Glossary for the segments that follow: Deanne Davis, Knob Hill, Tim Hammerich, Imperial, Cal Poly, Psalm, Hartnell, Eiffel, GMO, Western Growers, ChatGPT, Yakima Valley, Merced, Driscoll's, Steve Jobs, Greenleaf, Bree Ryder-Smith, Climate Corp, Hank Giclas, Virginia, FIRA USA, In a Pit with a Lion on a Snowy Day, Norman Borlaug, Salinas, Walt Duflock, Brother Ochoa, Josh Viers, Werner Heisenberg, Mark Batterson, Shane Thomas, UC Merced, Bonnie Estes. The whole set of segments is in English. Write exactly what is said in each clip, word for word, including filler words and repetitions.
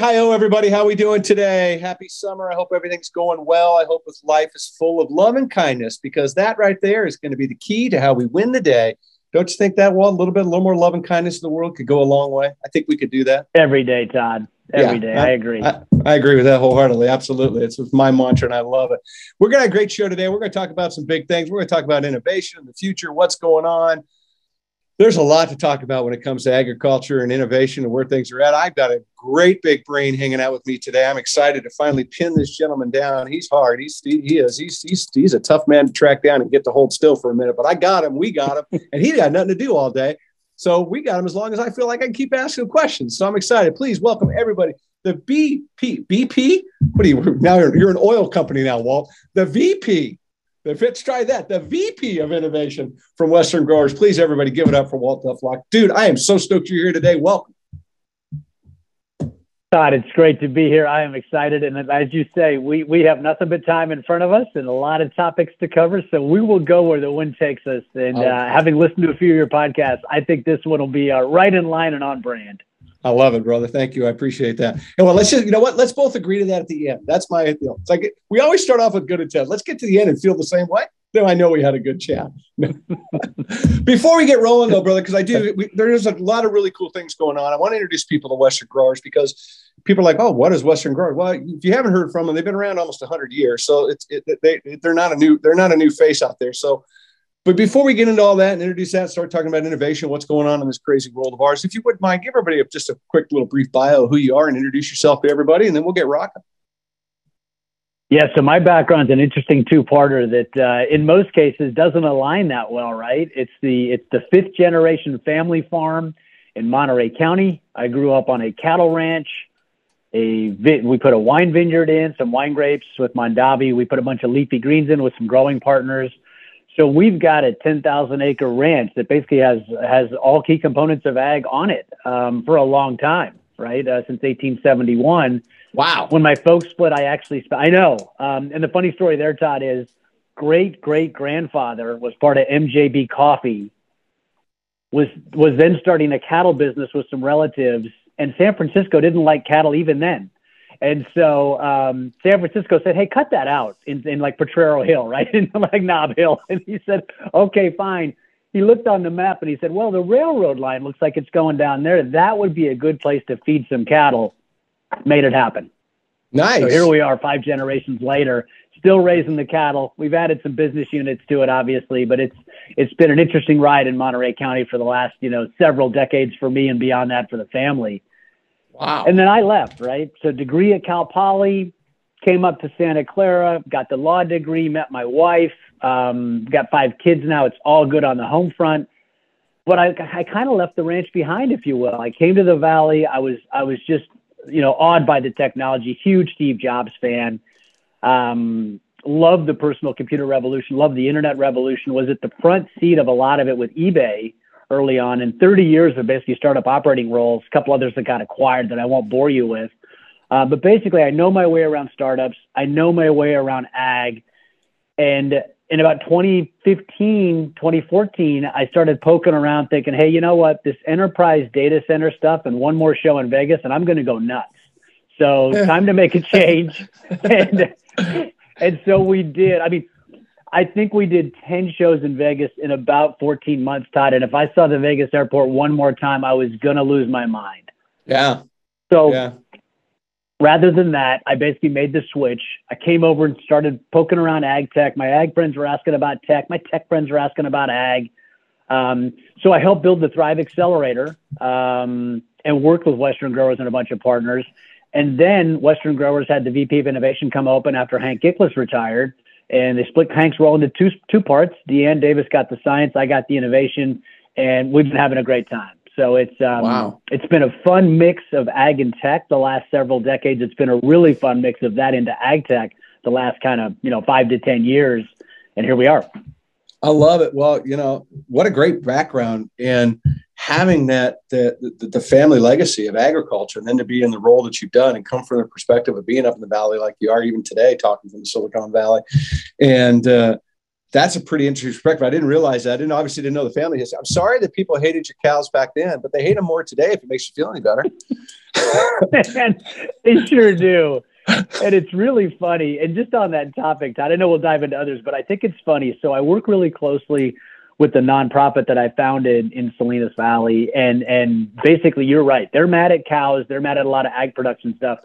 hi-ho, everybody. How we doing today? Happy summer. I hope everything's going well. I hope life is full of love and kindness, because that right there is going to be the key to how we win the day. Don't you think that, Walt? A little bit, a little more love and kindness in the world could go a long way. I think we could do that. Every day, Todd. Every yeah, day. I, I agree. I, I agree with that wholeheartedly. Absolutely. It's my mantra, and I love it. We're going to have a great show today. We're going to talk about some big things. We're going to talk about innovation in the future, what's going on. There's a lot to talk about when it comes to agriculture and innovation and where things are at. I've got a great big brain hanging out with me today. I'm excited to finally pin this gentleman down. He's hard. He's, he, he is. He's, he's, he's a tough man to track down and get to hold still for a minute. But I got him. We got him. And he got nothing to do all day. So we got him as long as I feel like I can keep asking questions. So I'm excited. Please welcome everybody. The B P. B P? What are you? Now you're, you're an oil company now, Walt. The V P. Let's try that. The V P of Innovation from Western Growers. Please, everybody, give it up for Walt Duflock. Dude, I am so stoked you're here today. Welcome. Todd, it's great to be here. I am excited. And as you say, we, we have nothing but time in front of us and a lot of topics to cover. So we will go where the wind takes us. And oh. uh, having listened to a few of your podcasts, I think this one will be uh, right in line and on brand. I love it, brother. Thank you. I appreciate that. And well, let's just, you know what? Let's both agree to that at the end. That's my, you know, it's like, we always start off with good intent. Let's get to the end and feel the same way. Then I know we had a good chat. Before we get rolling though, brother, because I do, we, there's a lot of really cool things going on. I want to introduce people to Western Growers, because people are like, oh, what is Western Growers? Well, if you haven't heard from them, they've been around almost a hundred years. So it's, it, they, they're not a new, they're not a new face out there. So But before we get into all that and introduce that, start talking about innovation, what's going on in this crazy world of ours, if you wouldn't mind, give everybody just a quick little brief bio of who you are and introduce yourself to everybody, and then we'll get rocking. Yeah, so my background's an interesting two-parter that uh, in most cases doesn't align that well, right? It's the, it's the fifth-generation family farm in Monterey County. I grew up on a cattle ranch. A vi- we put a wine vineyard in, some wine grapes with Mondavi. We put a bunch of leafy greens in with some growing partners. So we've got a ten thousand acre ranch that basically has has all key components of ag on it um, for a long time, right? Uh, since eighteen seventy-one. Wow. When my folks split, I actually sp- I know. Um, and the funny story there, Todd, is great great grandfather was part of M J B Coffee. Was was then starting a cattle business with some relatives, and San Francisco didn't like cattle even then. And so um, San Francisco said, hey, cut that out in, in like Potrero Hill, right? In like Knob Hill. And he said, okay, fine. He looked on the map and he said, well, the railroad line looks like it's going down there. That would be a good place to feed some cattle. Made it happen. Nice. So here we are five generations later, still raising the cattle. We've added some business units to it, obviously, but it's it's been an interesting ride in Monterey County for the last, you know, several decades for me and beyond that for the family. Wow. And then I left, right? So degree at Cal Poly, came up to Santa Clara, got the law degree, met my wife, um, got five kids now. It's all good on the home front. But I, I kind of left the ranch behind, if you will. I came to the Valley. I was I was just, you know, awed by the technology, huge Steve Jobs fan, um, loved the personal computer revolution, loved the Internet revolution, was at the front seat of a lot of it with eBay early on, and thirty years of basically startup operating roles, a couple others that got acquired that I won't bore you with. Uh, but basically, I know my way around startups. I know my way around ag. And in about twenty fifteen, twenty fourteen, I started poking around thinking, hey, you know what? This enterprise data center stuff and one more show in Vegas, and I'm going to go nuts. So time to make a change. and, and so we did. I mean, I think we did ten shows in Vegas in about fourteen months, Todd. And if I saw the Vegas airport one more time, I was going to lose my mind. Yeah. So yeah. Rather than that, I basically made the switch. I came over and started poking around ag tech. My ag friends were asking about tech. My tech friends were asking about ag. Um, so I helped build the Thrive Accelerator um, and worked with Western Growers and a bunch of partners. And then Western Growers had the V P of Innovation come open after Hank Giclas retired. And they split Hank's role into two two parts. Deanne Davis got the science, I got the innovation, and we've been having a great time. So it's um, wow. It's been a fun mix of ag and tech the last several decades. It's been a really fun mix of that into ag tech the last kind of, you know, five to ten years. And here we are. I love it. Well, you know, what a great background in having that, the, the, the family legacy of agriculture, and then to be in the role that you've done and come from the perspective of being up in the Valley like you are even today, talking from the Silicon Valley. And, uh, that's a pretty interesting perspective. I didn't realize that. I didn't obviously didn't know the family history. I'm sorry that people hated your cows back then, but they hate them more today, if it makes you feel any better. Man, they sure do. And it's really funny. And just on that topic, Todd, I know we'll dive into others, but I think it's funny. So I work really closely with the nonprofit that I founded in Salinas Valley. And, and basically, you're right. They're mad at cows. They're mad at a lot of ag production stuff.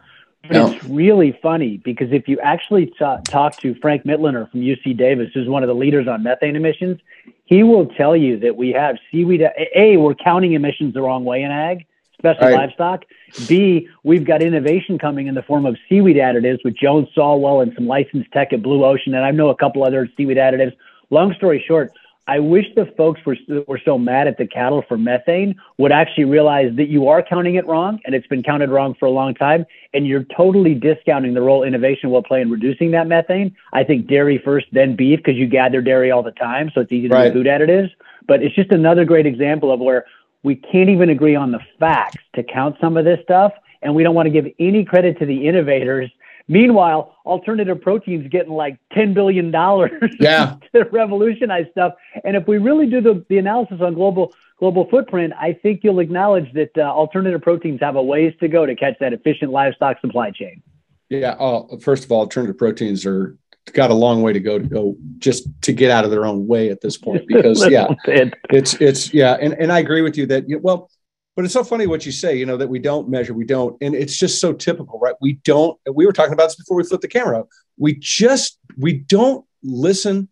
But no. It's really funny because if you actually t- talk to Frank Mittliner from U C Davis, who's one of the leaders on methane emissions, he will tell you that we have seaweed. A, we're counting emissions the wrong way in ag, especially right. livestock. B, we've got innovation coming in the form of seaweed additives with Jones Saulwell and some licensed tech at Blue Ocean. And I know a couple other seaweed additives. Long story short, I wish the folks were, were so mad at the cattle for methane would actually realize that you are counting it wrong, and it's been counted wrong for a long time, and you're totally discounting the role innovation will play in reducing that methane. I think dairy first, then beef, because you gather dairy all the time, so it's easy to right. do food additives. But it's just another great example of where we can't even agree on the facts to count some of this stuff, and we don't want to give any credit to the innovators. Meanwhile, alternative protein's getting like ten billion dollars yeah. to revolutionize stuff. And if we really do the, the analysis on global global footprint, I think you'll acknowledge that uh, alternative proteins have a ways to go to catch that efficient livestock supply chain. Yeah. Oh, first of all, alternative proteins are got a long way to go to go just to get out of their own way at this point, because yeah, bit. it's, it's, yeah. And, and I agree with you that, well, but it's so funny what you say, you know, that we don't measure, we don't, and it's just so typical, right? We don't, we were talking about this before we flipped the camera. We just, we don't listen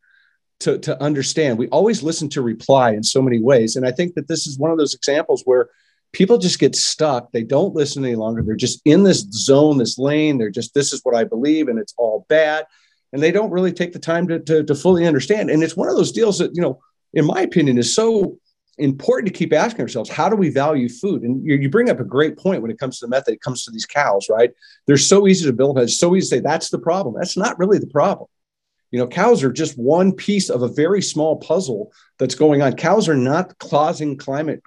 to, to understand. We always listen to reply in so many ways. And I think that this is one of those examples where people just get stuck. They don't listen any longer. They're just in this zone, this lane. They're just, this is what I believe and it's all bad. And they don't really take the time to, to, to fully understand. And it's one of those deals that, you know, in my opinion, is so important to keep asking ourselves, how do we value food? And you, you bring up a great point when it comes to the method, it comes to these cows, right? They're so easy to build. It's so easy to say, that's the problem. That's not really the problem. You know, cows are just one piece of a very small puzzle that's going on. Cows are not causing climate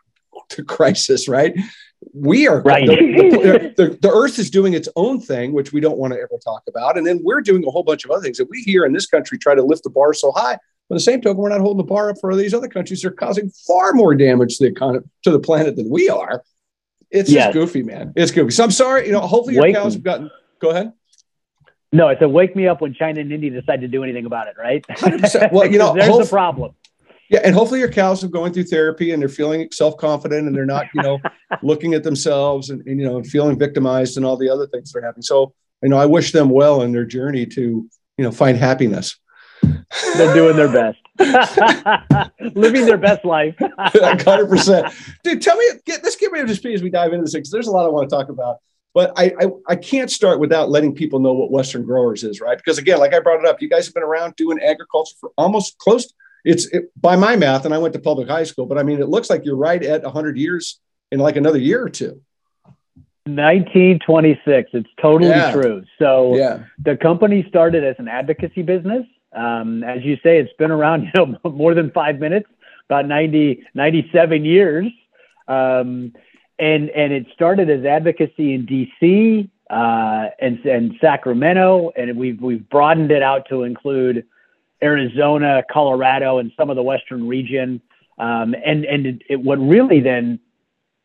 crisis, right? We are, right. the, the, the, the earth is doing its own thing, which we don't want to ever talk about. And then we're doing a whole bunch of other things that we here in this country try to lift the bar so high. By the same token, we're not holding the bar up for these other countries. They're causing far more damage to the economy, to the planet than we are. It's yes. just goofy, man. It's goofy. So I'm sorry. You know, hopefully your wake cows me. have gotten. Go ahead. No, I said wake me up when China and India decide to do anything about it, right? Well, you know, there's hope- the problem. Yeah, and hopefully your cows are going through therapy and they're feeling self-confident and they're not, you know, looking at themselves and, and you know, feeling victimized and all the other things they're having. So, you know, I wish them well in their journey to, you know, find happiness. They're doing their best. Living their best life. one hundred percent. Dude, tell me, get, let's get rid of this piece as we dive into this thing, because there's a lot I want to talk about. But I, I I can't start without letting people know what Western Growers is, right? Because again, like I brought it up, you guys have been around doing agriculture for almost close to, it's it, by my math, and I went to public high school, but I mean, it looks like you're right at one hundred years in like another year or two. nineteen twenty-six. It's totally yeah. true. So yeah. the company started as an advocacy business. Um, as you say, it's been around, you know, more than five minutes, about ninety, ninety-seven years. Um, and, and it started as advocacy in D C, uh, and, and Sacramento. And we've, we've broadened it out to include Arizona, Colorado, and some of the Western region. Um, and, and it, it, what really then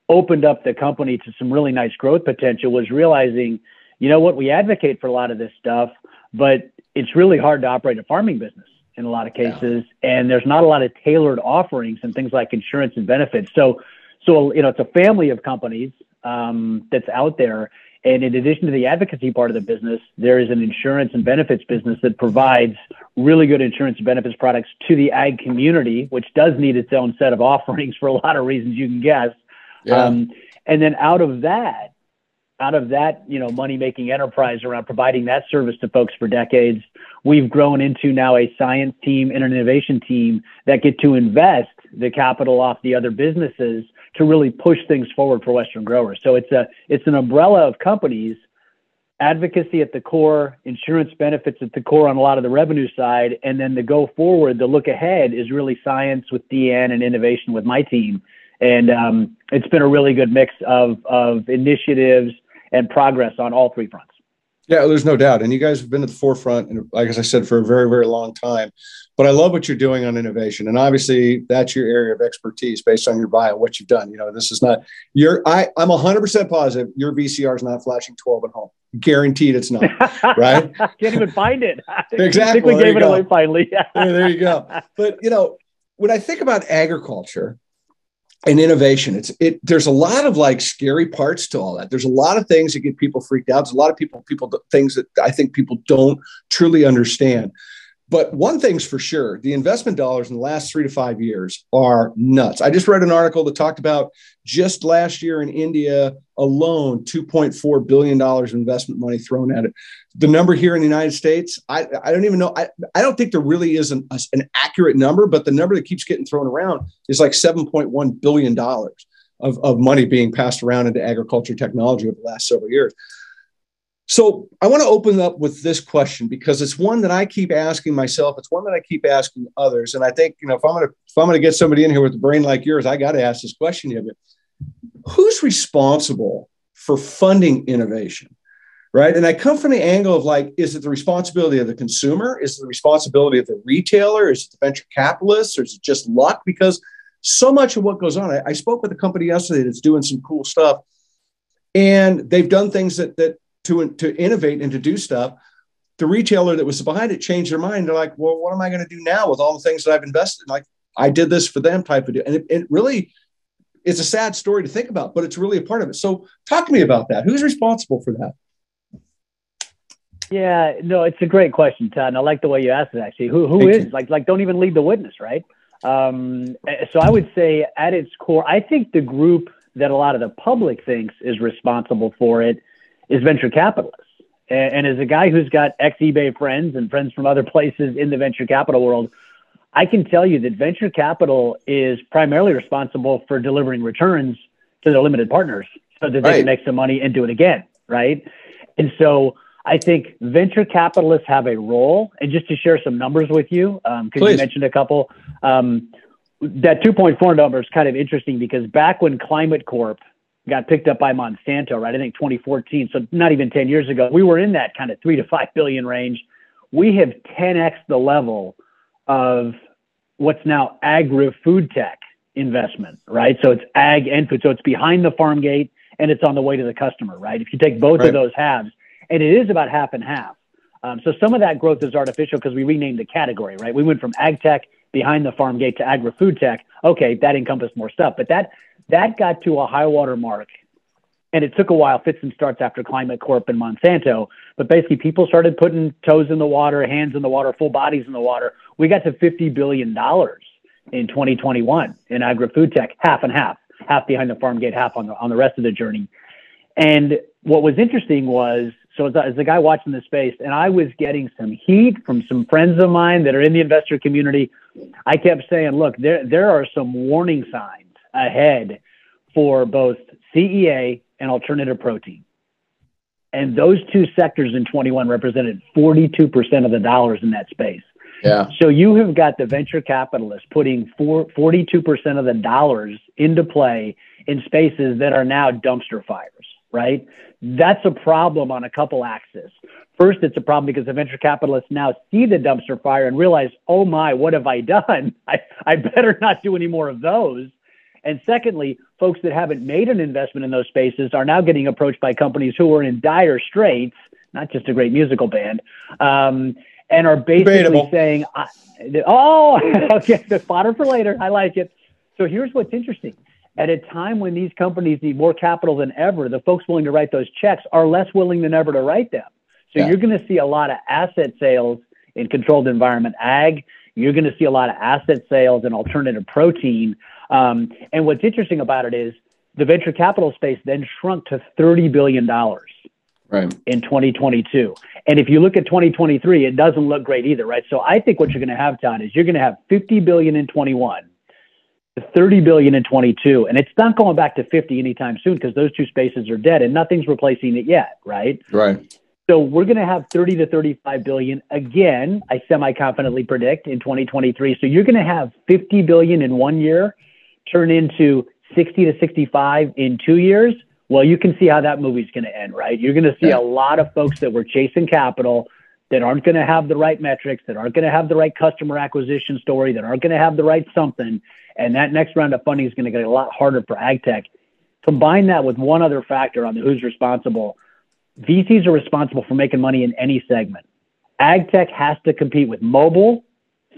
opened up the company to some really nice growth potential was realizing, you know what, we advocate for a lot of this stuff, but it's really hard to operate a farming business in a lot of cases. Yeah. And there's not a lot of tailored offerings and things like insurance and benefits. So, so, you know, it's a family of companies um, that's out there. And in addition to the advocacy part of the business, there is an insurance and benefits business that provides really good insurance and benefits products to the ag community, which does need its own set of offerings for a lot of reasons you can guess. Yeah. Um, and then out of that, out of that, you know, money-making enterprise around providing that service to folks for decades, we've grown into now a science team and an innovation team that get to invest the capital off the other businesses to really push things forward for Western Growers. So it's a, it's an umbrella of companies, advocacy at the core, insurance benefits at the core on a lot of the revenue side. And then the go forward, the look ahead is really science with Deanne and innovation with my team. And um, it's been a really good mix of, of initiatives and progress on all three fronts. Yeah, there's no doubt. And you guys have been at the forefront, and like as I said, for a very, very long time. But I love what you're doing on innovation. And obviously, that's your area of expertise based on your bio, what you've done. You know, this is not your, I, I'm one hundred percent positive your V C R is not flashing twelve at home. Guaranteed it's not, right? Can't even find it. Exactly. I think we well, gave it go. away finally. Yeah, there you go. But, you know, when I think about agriculture and innovation, it's it. There's a lot of like scary parts to all that. There's a lot of things that get people freaked out. There's a lot of people, people things that I think people don't truly understand. But one thing's for sure: the investment dollars in the last three to five years are nuts. I just read an article that talked about just last year in India alone, two point four billion dollars of investment money thrown at it. The number here in the United States, I, I don't even know. I, I don't think there really is an, an accurate number, but the number that keeps getting thrown around is like seven point one billion dollars of, of money being passed around into agriculture technology over the last several years. So I want to open up with this question because it's one that I keep asking myself. It's one that I keep asking others. And I think, you know, if I'm going to, if I'm going to get somebody in here with a brain like yours, I got to ask this question of you. Who's responsible for funding innovation? Right. And I come from the angle of like, is it the responsibility of the consumer? Is it the responsibility of the retailer? Is it the venture capitalists? Or is it just luck? Because so much of what goes on, I, I spoke with a company yesterday that's doing some cool stuff, and they've done things that, that to, to innovate and to do stuff. The retailer that was behind it changed their mind. They're like, well, what am I going to do now with all the things that I've invested in? Like, I did this for them type of deal. And it, it really, it's a sad story to think about, but it's really a part of it. So talk to me about that. Who's responsible for that? Yeah, no, it's a great question, Todd. And I like the way you asked it, actually. Who who Thank is? You. Like, like, don't even lead the witness, right? Um, so I would say at its core, I think the group that a lot of the public thinks is responsible for it is venture capitalists. And, and as a guy who's got ex-eBay friends and friends from other places in the venture capital world, I can tell you that venture capital is primarily responsible for delivering returns to their limited partners so that they right. can make some money and do it again, right? And so I think venture capitalists have a role. And just to share some numbers with you, because um, you mentioned a couple, um, that two point four number is kind of interesting because back when Climate Corp got picked up by Monsanto, right, I think twenty fourteen, so not even ten years ago, we were in that kind of three to five billion range. We have ten x the level of what's now agri-food tech investment, right? So it's ag and food. So it's behind the farm gate and it's on the way to the customer, right? If you take both right. of those halves, and it is about half and half. Um, so some of that growth is artificial because we renamed the category, right? We went from ag tech behind the farm gate to agri-food tech. Okay, that encompassed more stuff. But that that got to a high water mark, and it took a while, fits and starts after Climate Corp and Monsanto. But basically people started putting toes in the water, hands in the water, full bodies in the water. We got to fifty billion dollars in twenty twenty-one in agri-food tech, half and half, half behind the farm gate, half on the, on the rest of the journey. And what was interesting was, so as a guy watching the space, and I was getting some heat from some friends of mine that are in the investor community, I kept saying, look, there there are some warning signs ahead for both C E A and alternative protein. And those two sectors in twenty-one represented forty-two percent of the dollars in that space. Yeah. So you have got the venture capitalists putting four, forty-two percent of the dollars into play in spaces that are now dumpster fires, right? That's a problem on a couple axes. First, it's a problem because the venture capitalists now see the dumpster fire and realize, oh my, what have I done? I, I better not do any more of those. And secondly, folks that haven't made an investment in those spaces are now getting approached by companies who are in dire straits, not just a great musical band, um, and are basically Debatable. saying, oh, okay, the fodder for later. I like it. So here's what's interesting. At a time when these companies need more capital than ever, the folks willing to write those checks are less willing than ever to write them. So yeah. you're going to see a lot of asset sales in controlled environment ag. You're going to see a lot of asset sales in alternative protein. Um, and what's interesting about it is the venture capital space then shrunk to thirty billion dollars right. in twenty twenty-two. And if you look at twenty twenty-three, it doesn't look great either, right? So I think what you're going to have, Todd, is you're going to have fifty billion dollars in twenty-one. thirty billion in twenty-two, and it's not going back to fifty anytime soon because those two spaces are dead and nothing's replacing it yet, right? Right. So we're going to have thirty to thirty-five billion again, I semi-confidently predict, in twenty twenty-three. So you're going to have fifty billion in one year turn into sixty to sixty-five in two years, Well, you can see how that movie's going to end, right? You're going to see a lot of folks that were chasing capital that aren't going to have the right metrics, that aren't going to have the right customer acquisition story, that aren't going to have the right something. And that next round of funding is going to get a lot harder for ag tech. Combine that with one other factor on the who's responsible. V Cs are responsible for making money in any segment. Ag tech has to compete with mobile,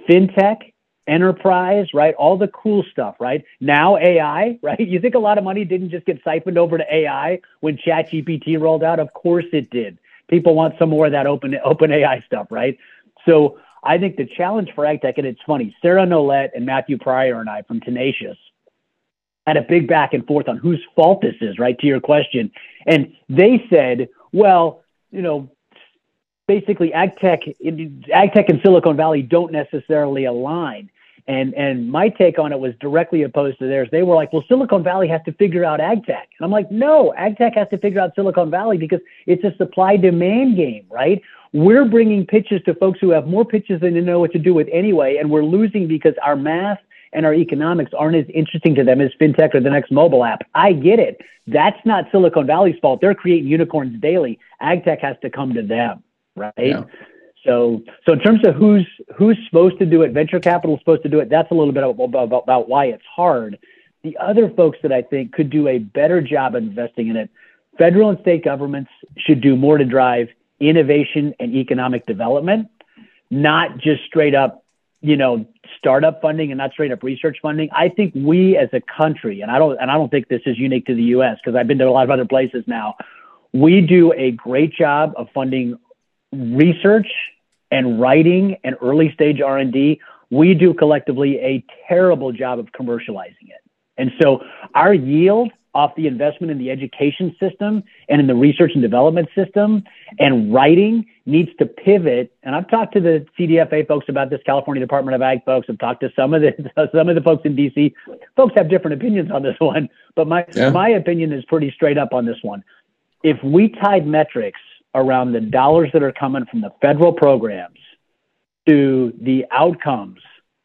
fintech, enterprise, right? All the cool stuff, right? Now A I, right? You think a lot of money didn't just get siphoned over to A I when Chat G P T rolled out? Of course it did. People want some more of that open, open A I stuff, right? So I think the challenge for AgTech, and it's funny, Sarah Nolette and Matthew Pryor and I from Tenacious had a big back and forth on whose fault this is, right, to your question. And they said, well, you know, basically AgTech, AgTech and Silicon Valley don't necessarily align. And and my take on it was directly opposed to theirs. They were like, well, Silicon Valley has to figure out ag tech. And I'm like, no, ag tech has to figure out Silicon Valley because it's a supply-demand game, right? We're bringing pitches to folks who have more pitches than they know what to do with anyway, and we're losing because our math and our economics aren't as interesting to them as fintech or the next mobile app. I get it. That's not Silicon Valley's fault. They're creating unicorns daily. Ag tech has to come to them, right? Yeah. So, so in terms of who's who's supposed to do it, venture capital is supposed to do it. That's a little bit about, about, about why it's hard. The other folks that I think could do a better job of investing in it, federal and state governments should do more to drive innovation and economic development, not just straight up, you know, startup funding and not straight up research funding. I think we as a country, and I don't and I don't think this is unique to the U S because I've been to a lot of other places now. We do a great job of funding research and writing and early stage R and D. We do collectively a terrible job of commercializing it. And so our yield off the investment in the education system and in the research and development system and writing needs to pivot. And I've talked to the C D F A folks about this, California Department of Ag folks. I've talked to some of the some of the folks in D C. Folks have different opinions on this one, but my yeah. my opinion is pretty straight up on this one. If we tied metrics around the dollars that are coming from the federal programs to the outcomes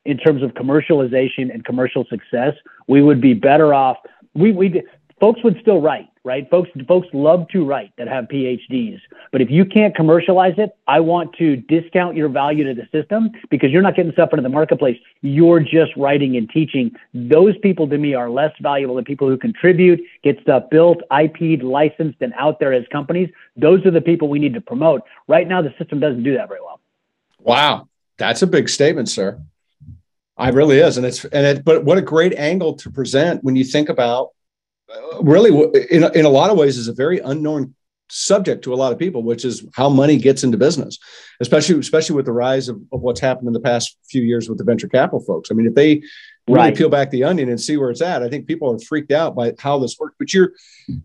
in terms of commercialization and commercial success, we would be better off. We, we, folks would still write, right? Folks, folks love to write that have P H Ds, but if you can't commercialize it, I want to discount your value to the system because you're not getting stuff into the marketplace. You're just writing and teaching. Those people to me are less valuable than people who contribute, get stuff built, I P'd, licensed, and out there as companies. Those are the people we need to promote. Right now, the system doesn't do that very well. Wow. That's a big statement, sir. I really is. And it's, and it, but what a great angle to present when you think about really in in a lot of ways is a very unknown subject to a lot of people, which is how money gets into business, especially, especially with the rise of, of what's happened in the past few years with the venture capital folks. I mean, if they really right. peel back the onion and see where it's at, I think people are freaked out by how this works, but you're,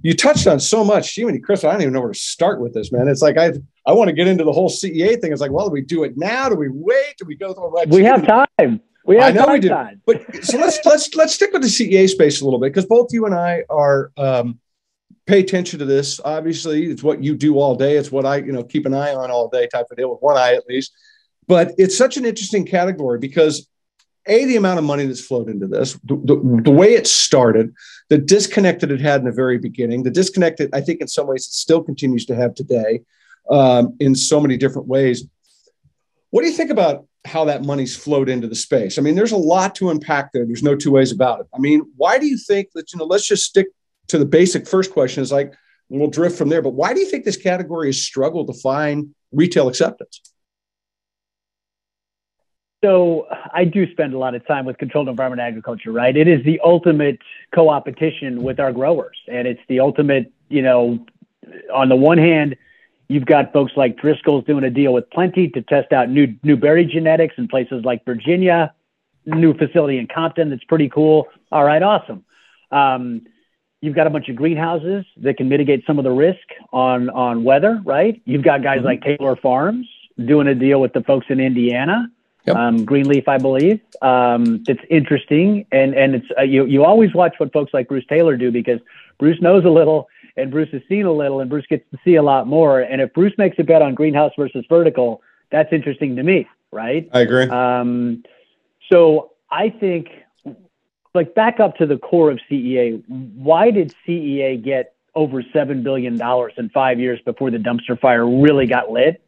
you touched on so much, Jiminy, Chris, I don't even know where to start with this, man. It's like, I I want to get into the whole C E A thing. It's like, well, do we do it now? Do we wait? Do we go through the right? We have time. We I know we do, time. But so let's let's let's stick with the C E A space a little bit because both you and I are um, pay attention to this. Obviously, it's what you do all day. It's what I you know keep an eye on all day type of deal with one eye at least. But it's such an interesting category because a the amount of money that's flowed into this, the, the, the way it started, the disconnect that it had in the very beginning, the disconnect that I think in some ways it still continues to have today um, in so many different ways. What do you think about how that money's flowed into the space? I mean, there's a lot to unpack there. There's no two ways about it. I mean, why do you think that, you know, let's just stick to the basic first question is like, we'll drift from there, but why do you think this category has struggled to find retail acceptance? So I do spend a lot of time with controlled environment agriculture, right? It is the ultimate co-opetition with our growers. And it's the ultimate, you know, on the one hand, you've got folks like Driscoll's doing a deal with Plenty to test out new new berry genetics in places like Virginia, new facility in Compton. That's pretty cool. All right, awesome. Um, you've got a bunch of greenhouses that can mitigate some of the risk on, on weather, right? You've got guys mm-hmm. like Taylor Farms doing a deal with the folks in Indiana, yep. um, Greenleaf, I believe. Um, it's interesting. And, and it's, uh, you, you always watch what folks like Bruce Taylor do because Bruce knows a little and Bruce has seen a little, and Bruce gets to see a lot more. And if Bruce makes a bet on greenhouse versus vertical, that's interesting to me, right? I agree. Um, so I think, like, back up to the core of C E A, why did C E A get over seven billion dollars in five years before the dumpster fire really got lit.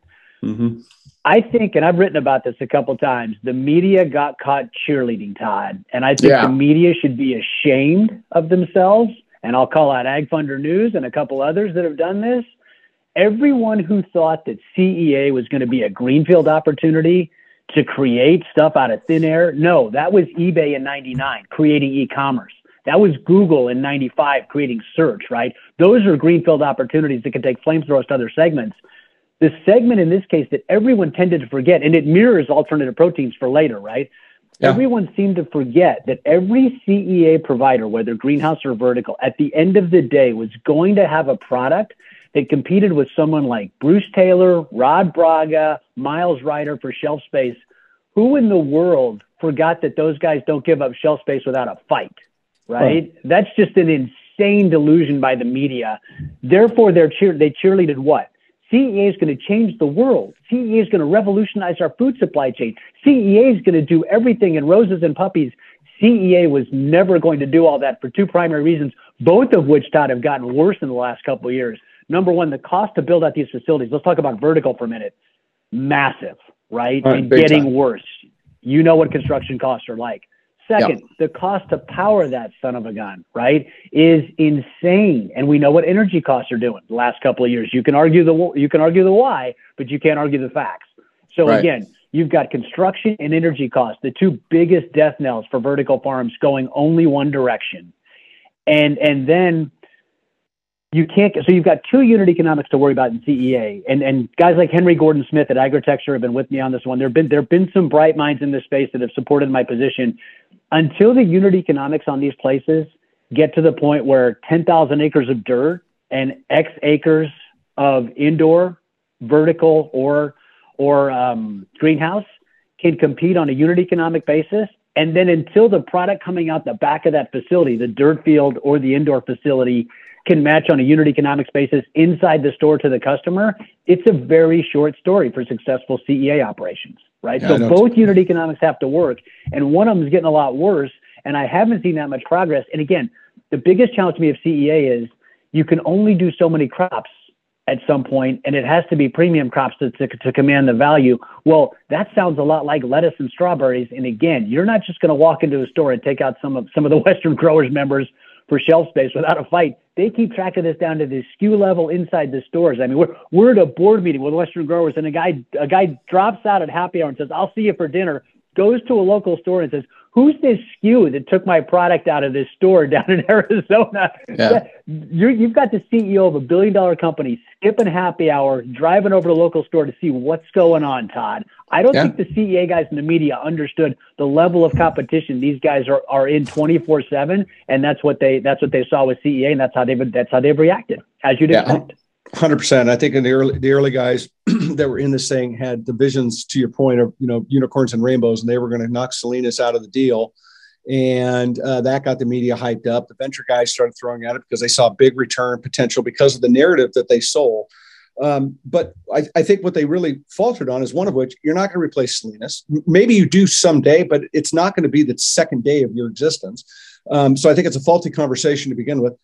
Mm-hmm. I think, and I've written about this a couple times, the media got caught cheerleading, Todd. And I think yeah. the media should be ashamed of themselves. And I'll call out Ag Funder News and a couple others that have done this. Everyone who thought that C E A was going to be a greenfield opportunity to create stuff out of thin air. No, that was eBay in ninety-nine, creating e-commerce. That was Google in ninety-five, creating search, right? Those are greenfield opportunities that can take flamethrowers to other segments. The segment in this case that everyone tended to forget, and it mirrors alternative proteins for later, right? Yeah. Everyone seemed to forget that every C E A provider, whether greenhouse or vertical, at the end of the day was going to have a product that competed with someone like Bruce Taylor, Rod Braga, Miles Ryder for shelf space. Who in the world forgot that those guys don't give up shelf space without a fight, right? Huh. That's just an insane delusion by the media. Therefore, they're cheer- they cheerleaded what? C E A is going to change the world. C E A is going to revolutionize our food supply chain. C E A is going to do everything in roses and puppies. C E A was never going to do all that for two primary reasons, both of which, Todd, have gotten worse in the last couple of years. Number one, the cost to build out these facilities. Let's talk about vertical for a minute. Massive, right? right and getting time. worse. You know what construction costs are like. Second, yep. the cost to power that son of a gun, right, is insane. And we know what energy costs are doing the last couple of years. You can argue the you can argue the why, but you can't argue the facts. So right. again, you've got construction and energy costs, the two biggest death knells for vertical farms going only one direction. And and then you can't – so you've got two unit economics to worry about in C E A. And and guys like Henry Gordon Smith at Agritecture have been with me on this one. There have been, there have been some bright minds in this space that have supported my position. Until the unit economics on these places get to the point where ten thousand acres of dirt and X acres of indoor, vertical, or or um, greenhouse can compete on a unit economic basis, and then until the product coming out the back of that facility, the dirt field or the indoor facility, can match on a unit economics basis inside the store to the customer, it's a very short story for successful C E A operations, right? Yeah, so both unit economics have to work, and one of them is getting a lot worse, and I haven't seen that much progress. And again, the biggest challenge to me of C E A is you can only do so many crops at some point, and it has to be premium crops to, to, to command the value. Well, that sounds a lot like lettuce and strawberries, and again, you're not just going to walk into a store and take out some of some of the Western Growers members for shelf space without a fight. They keep track of this down to the S K U level inside the stores. I mean, we're we're at a board meeting with Western Growers, and a guy a guy drops out at happy hour and says, "I'll see you for dinner." Goes to a local store and says, "Who's this S K U that took my product out of this store down in Arizona?" Yeah. You're, you've got the C E O of a billion dollar company skipping happy hour, driving over to the local store to see what's going on, Todd. I don't yeah. think the C E A guys in the media understood the level of competition these guys are, are in twenty-four seven. And that's what they, that's what they saw with C E A. And that's how they've, that's how they've reacted, as you'd yeah. expect. one hundred percent. I think in the early, the early guys that were in this thing had divisions, to your point, of, you know, unicorns and rainbows, and they were going to knock Salinas out of the deal. And uh, that got the media hyped up. The venture guys started throwing at it because they saw big return potential because of the narrative that they sold. Um, but I, I think what they really faltered on is one of which, you're not going to replace Salinas. Maybe you do someday, but it's not going to be the second day of your existence. Um, so I think it's a faulty conversation to begin with.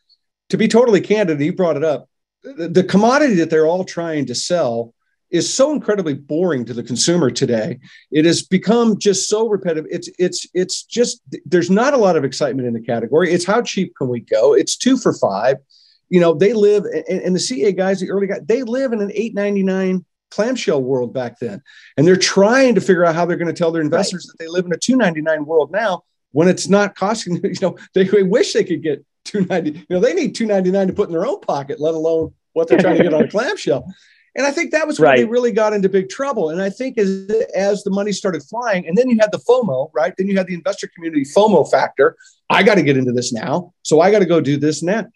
To be totally candid, you brought it up. The commodity that they're all trying to sell is so incredibly boring to the consumer today. It has become just so repetitive. It's it's it's just, there's not a lot of excitement in the category. It's how cheap can we go? It's two for five. You know, they live, and, and the C E A guys, the early guys, they live in an eight ninety-nine clamshell world back then. And they're trying to figure out how they're going to tell their investors right. that they live in a two ninety-nine world now, when it's not costing them. You know, they wish they could get two ninety. You know, they need two ninety-nine to put in their own pocket, let alone what they're trying to get on a clamshell. And I think that was when right. they really got into big trouble. And I think as as the money started flying, and then you had the FOMO, right? Then you had the investor community FOMO factor. I got to get into this now, so I got to go do this and that.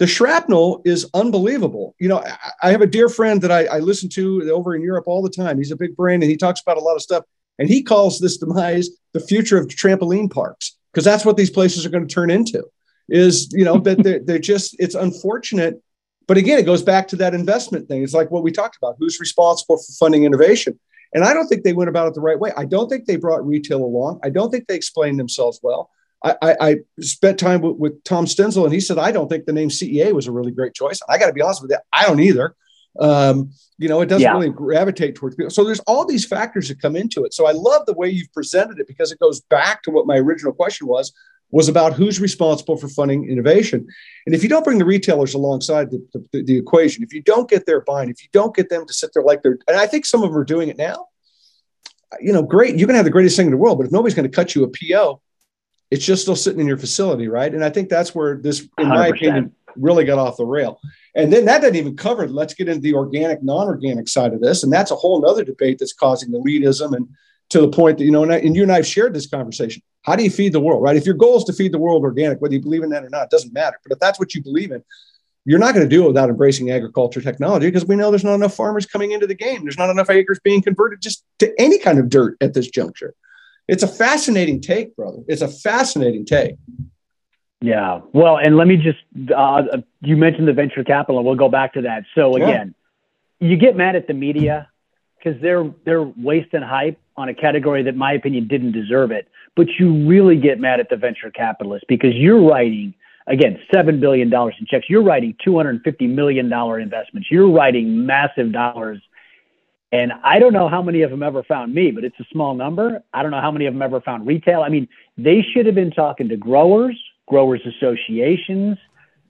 The shrapnel is unbelievable. You know, I, I have a dear friend that I, I listen to over in Europe all the time. He's a big brain, and he talks about a lot of stuff. And he calls this demise the future of trampoline parks, because that's what these places are going to turn into. Is, you know, that they're, they're just, it's unfortunate. But again, it goes back to that investment thing. It's like what we talked about, who's responsible for funding innovation. And I don't think they went about it the right way. I don't think they brought retail along. I don't think they explained themselves well. I, I, I spent time with, with Tom Stenzel, and he said, I don't think the name C E A was a really great choice. I got to be honest with you. I don't either. Um, you know, it doesn't yeah. really gravitate towards people. So there's all these factors that come into it. So I love the way you've presented it, because it goes back to what my original question was, was about who's responsible for funding innovation. And if you don't bring the retailers alongside the, the, the equation, if you don't get their buy-in, if you don't get them to sit there like they're, and I think some of them are doing it now, you know, great. You can have the greatest thing in the world, but if nobody's going to cut you a P O, it's just still sitting in your facility, right? And I think that's where this, in one hundred percent my opinion, really got off the rail. And then that doesn't even cover, let's get into the organic, non-organic side of this. And that's a whole other debate that's causing the elitism, and to the point that, you know, and, I, and you and I have shared this conversation. How do you feed the world, right? If your goal is to feed the world organic, whether you believe in that or not, it doesn't matter. But if that's what you believe in, you're not going to do it without embracing agriculture technology, because we know there's not enough farmers coming into the game. There's not enough acres being converted just to any kind of dirt at this juncture. It's a fascinating take, brother. It's a fascinating take. Yeah. Well, and let me just, uh, you mentioned the venture capital. We'll go back to that. So again, yeah. you get mad at the media because they're, they're wasting hype on a category that, in my opinion, didn't deserve it. But you really get mad at the venture capitalists because you're writing, again, seven billion dollars in checks. You're writing two hundred fifty million dollars investments. You're writing massive dollars. And I don't know how many of them ever found me, but it's a small number. I don't know how many of them ever found retail. I mean, they should have been talking to growers, growers associations,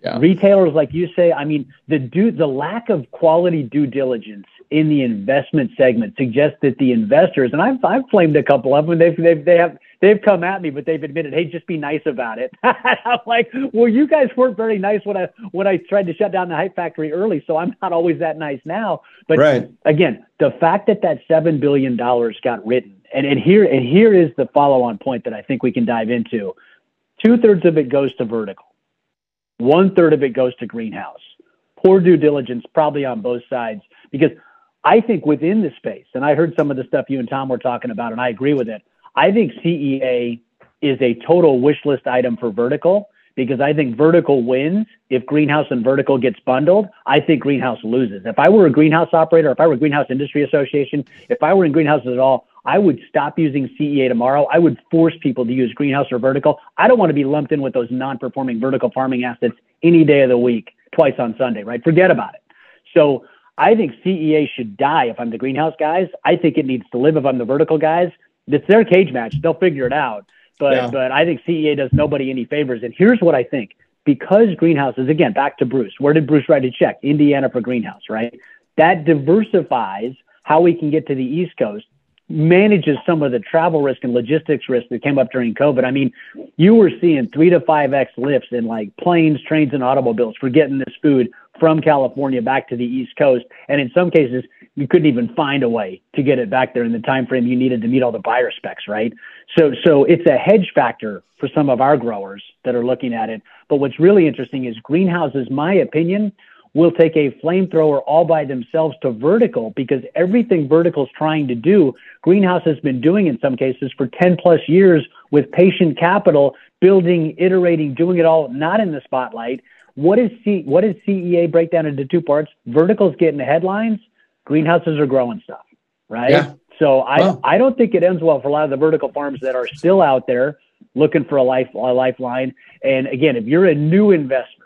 yeah. retailers, like you say. I mean, the due, the lack of quality due diligence in the investment segment suggests that the investors, and I've, I've flamed a couple of them, they've, they've, they have, they've come at me, but they've admitted, hey, just be nice about it. I'm like, well, you guys weren't very nice when I, when I tried to shut down the hype factory early. So I'm not always that nice now, but right. again, the fact that that seven billion dollars got written, and, and here, and here is the follow on point that I think we can dive into. Two thirds of it goes to vertical. One third of it goes to greenhouse. Poor due diligence, probably on both sides, because I think within the space, and I heard some of the stuff you and Tom were talking about, and I agree with it. I think C E A is a total wish list item for vertical, because I think vertical wins if greenhouse and vertical gets bundled. I think greenhouse loses. If I were a greenhouse operator, if I were a greenhouse industry association, if I were in greenhouses at all, I would stop using C E A tomorrow. I would force people to use greenhouse or vertical. I don't want to be lumped in with those non-performing vertical farming assets any day of the week, twice on Sunday, right? Forget about it. So I think C E A should die if I'm the greenhouse guys. I think it needs to live if I'm the vertical guys. It's their cage match. They'll figure it out. But yeah. but I think C E A does nobody any favors. And here's what I think. Because greenhouses, again, back to Bruce. Where did Bruce write a check? Indiana for greenhouse, right? That diversifies how we can get to the East Coast, manages some of the travel risk and logistics risk that came up during COVID. I mean, you were seeing three to five X lifts in like planes, trains, and automobiles for getting this food from California back to the East Coast. And in some cases, you couldn't even find a way to get it back there in the time frame you needed to meet all the buyer specs, right? So so it's a hedge factor for some of our growers that are looking at it. But what's really interesting is greenhouses, my opinion, will take a flamethrower all by themselves to vertical, because everything vertical's trying to do, greenhouse has been doing in some cases for ten plus years with patient capital, building, iterating, doing it all, not in the spotlight. What is C- what does C E A break down into two parts? Verticals get in the headlines, greenhouses are growing stuff, right? Yeah. So I, wow. I don't think it ends well for a lot of the vertical farms that are still out there looking for a life a lifeline. And again, if you're a new investor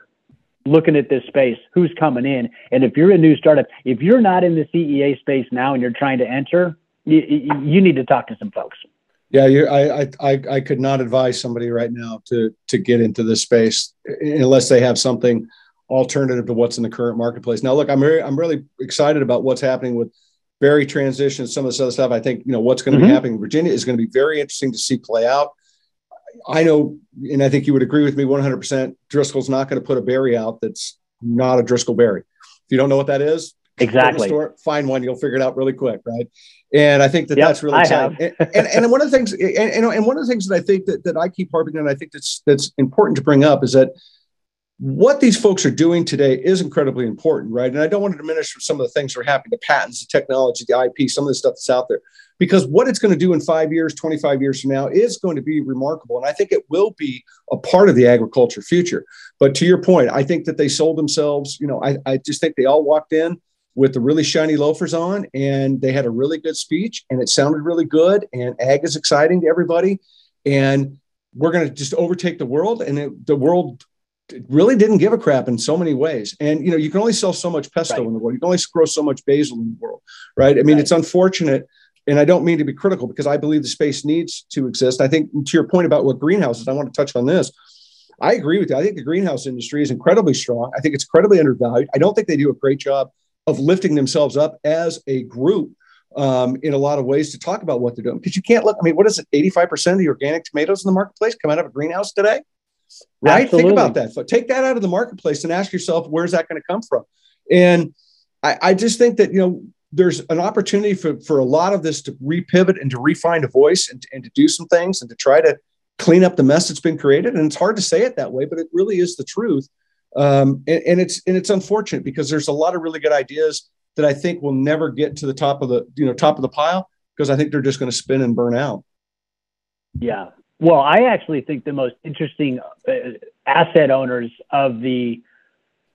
looking at this space, who's coming in? And if you're a new startup, if you're not in the C E A space now and you're trying to enter, you, you need to talk to some folks. Yeah, you're, I, I I could not advise somebody right now to to get into this space unless they have something alternative to what's in the current marketplace. Now, look, I'm really, I'm really excited about what's happening with berry transition, some of this other stuff. I think, you know, what's going to mm-hmm. be happening in Virginia is going to be very interesting to see play out. I know, and I think you would agree with me one hundred percent, Driscoll's not going to put a berry out that's not a Driscoll berry. If you don't know what that is, exactly. Store, find one. You'll figure it out really quick, right? And I think that yep, that's really exciting. and, and and one of the things, and, and and one of the things that I think that that I keep harping on, I think that's that's important to bring up, is that what these folks are doing today is incredibly important, right? And I don't want to diminish some of the things that are happening, the patents, the technology, the I P, some of the stuff that's out there, because what it's going to do in five years, twenty-five years from now is going to be remarkable. And I think it will be a part of the agriculture future. But to your point, I think that they sold themselves. You know, I, I just think they all walked in with the really shiny loafers on, and they had a really good speech, and it sounded really good, and ag is exciting to everybody. And we're going to just overtake the world. And it, the world really didn't give a crap in so many ways. And, you know, you can only sell so much pesto right. in the world. You can only grow so much basil in the world. Right. I mean, right. it's unfortunate. And I don't mean to be critical because I believe the space needs to exist. I think to your point about what greenhouses, I want to touch on this. I agree with you. I think the greenhouse industry is incredibly strong. I think it's incredibly undervalued. I don't think they do a great job of lifting themselves up as a group um, in a lot of ways to talk about what they're doing. Because you can't look, I mean, what is it? eighty-five percent of the organic tomatoes in the marketplace come out of a greenhouse today? Right? Absolutely. Think about that. So take that out of the marketplace and ask yourself, where's that going to come from? And I, I just think that, you know, there's an opportunity for, for a lot of this to repivot and to refine a voice and, and to do some things and to try to clean up the mess that's been created. And it's hard to say it that way, but it really is the truth. Um, and, and it's, and it's unfortunate because there's a lot of really good ideas that I think will never get to the top of the, you know, top of the pile, because I think they're just going to spin and burn out. Yeah. Well, I actually think the most interesting uh, asset owners of the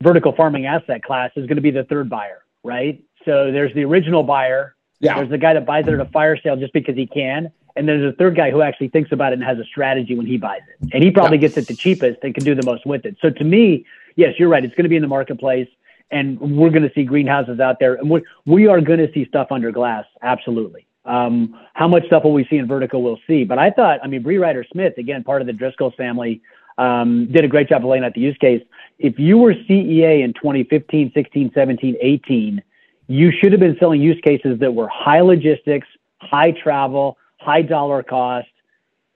vertical farming asset class is going to be the third buyer, right? So there's the original buyer. Yeah. There's the guy that buys it at a fire sale just because he can. And there's a third guy who actually thinks about it and has a strategy when he buys it. And he probably yeah. gets it the cheapest and can do the most with it. So to me, yes, you're right. It's going to be in the marketplace. And we're going to see greenhouses out there. And we we are going to see stuff under glass. Absolutely. Um, how much stuff will we see in vertical? We'll see. But I thought, I mean, Bree Ryder-Smith, again, part of the Driscoll's family, um, did a great job of laying out the use case. If you were C E A in twenty fifteen, sixteen, seventeen, eighteen, you should have been selling use cases that were high logistics, high travel, high dollar cost,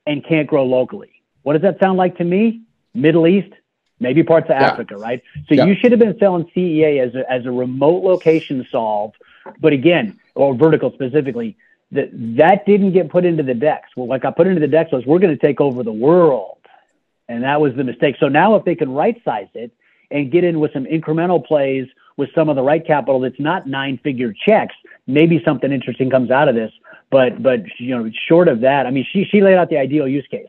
and can't grow locally. What does that sound like to me? Middle East, maybe parts of yeah. Africa, right? So yeah. you should have been selling C E A as a, as a remote location solve, but again, or vertical specifically, that that didn't get put into the decks. Well, what got put into the decks was we're going to take over the world. And that was the mistake. So now if they can right size it and get in with some incremental plays with some of the right capital that's not nine-figure checks, maybe something interesting comes out of this. But but you know, short of that, I mean, she she laid out the ideal use case.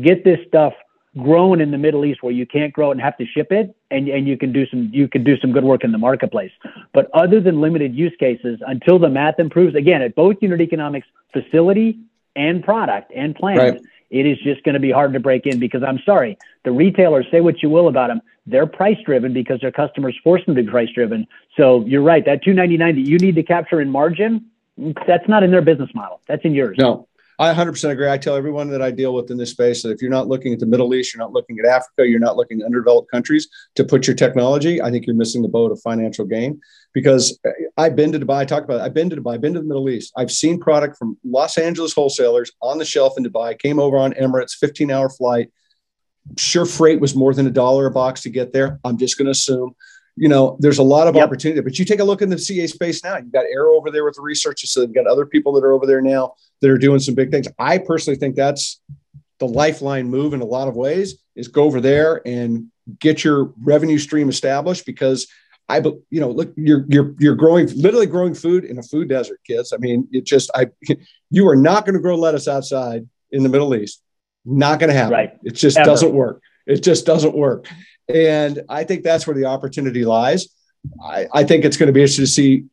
Get this stuff grown in the Middle East where you can't grow it and have to ship it, and, and you can do some you can do some good work in the marketplace. But other than limited use cases, until the math improves, again, at both unit economics, facility and product and plant, right. it is just going to be hard to break in because I'm sorry, the retailers, say what you will about them, they're price driven because their customers force them to be price driven. So you're right, that two ninety-nine that you need to capture in margin, that's not in their business model. That's in yours. No, I one hundred percent agree. I tell everyone that I deal with in this space that if you're not looking at the Middle East, you're not looking at Africa, you're not looking at underdeveloped countries to put your technology, I think you're missing the boat of financial gain. Because I've been to Dubai, I talked about it. I've been to Dubai, I've been to the Middle East. I've seen product from Los Angeles wholesalers on the shelf in Dubai, came over on Emirates, fifteen-hour flight. Sure, freight was more than a dollar a box to get there. I'm just going to assume. You know, there's a lot of yep. opportunity, but you take a look in the C A space now. You've got Arrow over there with the researchers. So they've got other people that are over there now that are doing some big things. I personally think that's the lifeline move in a lot of ways, is go over there and get your revenue stream established, because I, you know, look, you're, you're, you're growing, literally growing food in a food desert, kids. I mean, it just, I, you are not going to grow lettuce outside in the Middle East. Not going to happen. Right. It just Ever. doesn't work. It just doesn't work. And I think that's where the opportunity lies. I, I think it's going to be interesting to see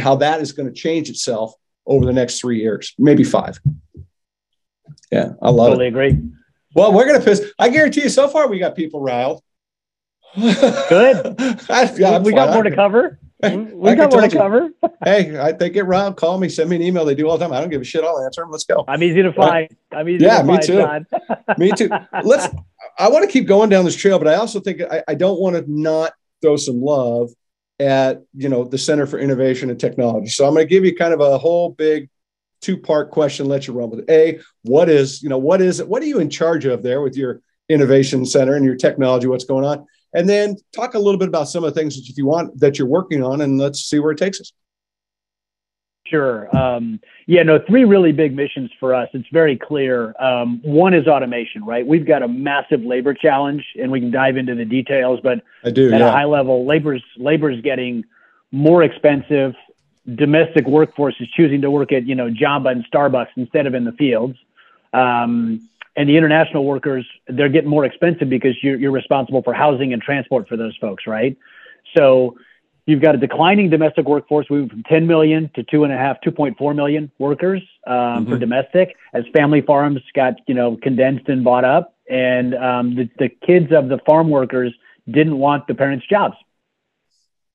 how that is going to change itself over the next three years, maybe five. Yeah, I love totally it. Totally agree. Well, we're going to piss. I guarantee you so far we got people riled. Good. I, yeah, we got more to cover. We got more to cover. Hey, I think it round. Call me, send me an email. They do all the time. I don't give a shit. I'll answer them. Let's go. I'm easy to find. I'm easy yeah, to find. Yeah, me too. me too. Let's. I want to keep going down this trail, but I also think I, I don't want to not throw some love at, you know, the Center for Innovation and Technology. So I'm going to give you kind of a whole big two part question. Let you run with it. A, what is, you know, what is it? What are you in charge of there with your innovation center and your technology? What's going on? And then talk a little bit about some of the things that, if you want, that you're working on, and let's see where it takes us. Sure. Um, yeah, no, three really big missions for us. It's very clear. Um, one is automation, right? We've got a massive labor challenge, and we can dive into the details, but I do, at yeah. a high level, labor's labor's getting more expensive. Domestic workforce is choosing to work at, you know, Jamba and Starbucks instead of in the fields. Um, And the international workers, they're getting more expensive because you're, you're responsible for housing and transport for those folks, right? So You've got a declining domestic workforce. We went from ten million to two and a half, two point four million workers um, mm-hmm. for domestic, as family farms got, you know, condensed and bought up. And um, the, the kids of the farm workers didn't want the parents' jobs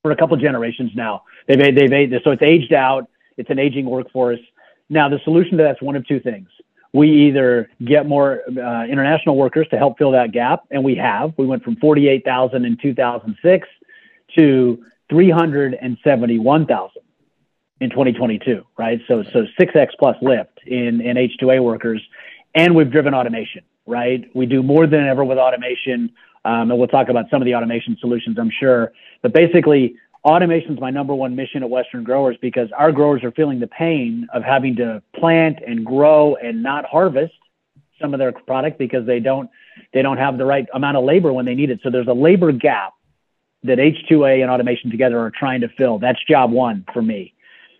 for a couple generations now. They've, they've, they've, so it's aged out. It's an aging workforce. Now, the solution to that's one of two things. We either get more uh, international workers to help fill that gap, and we have. We went from forty-eight thousand in two thousand six to three hundred seventy-one thousand in twenty twenty-two, right? So, so six X plus lift in, in H two A workers, and we've driven automation, right? We do more than ever with automation, um, and we'll talk about some of the automation solutions, I'm sure. But basically, automation is my number one mission at Western Growers, because our growers are feeling the pain of having to plant and grow and not harvest some of their product because they don't they don't have the right amount of labor when they need it. So there's a labor gap that H two A and automation together are trying to fill. That's job one for me.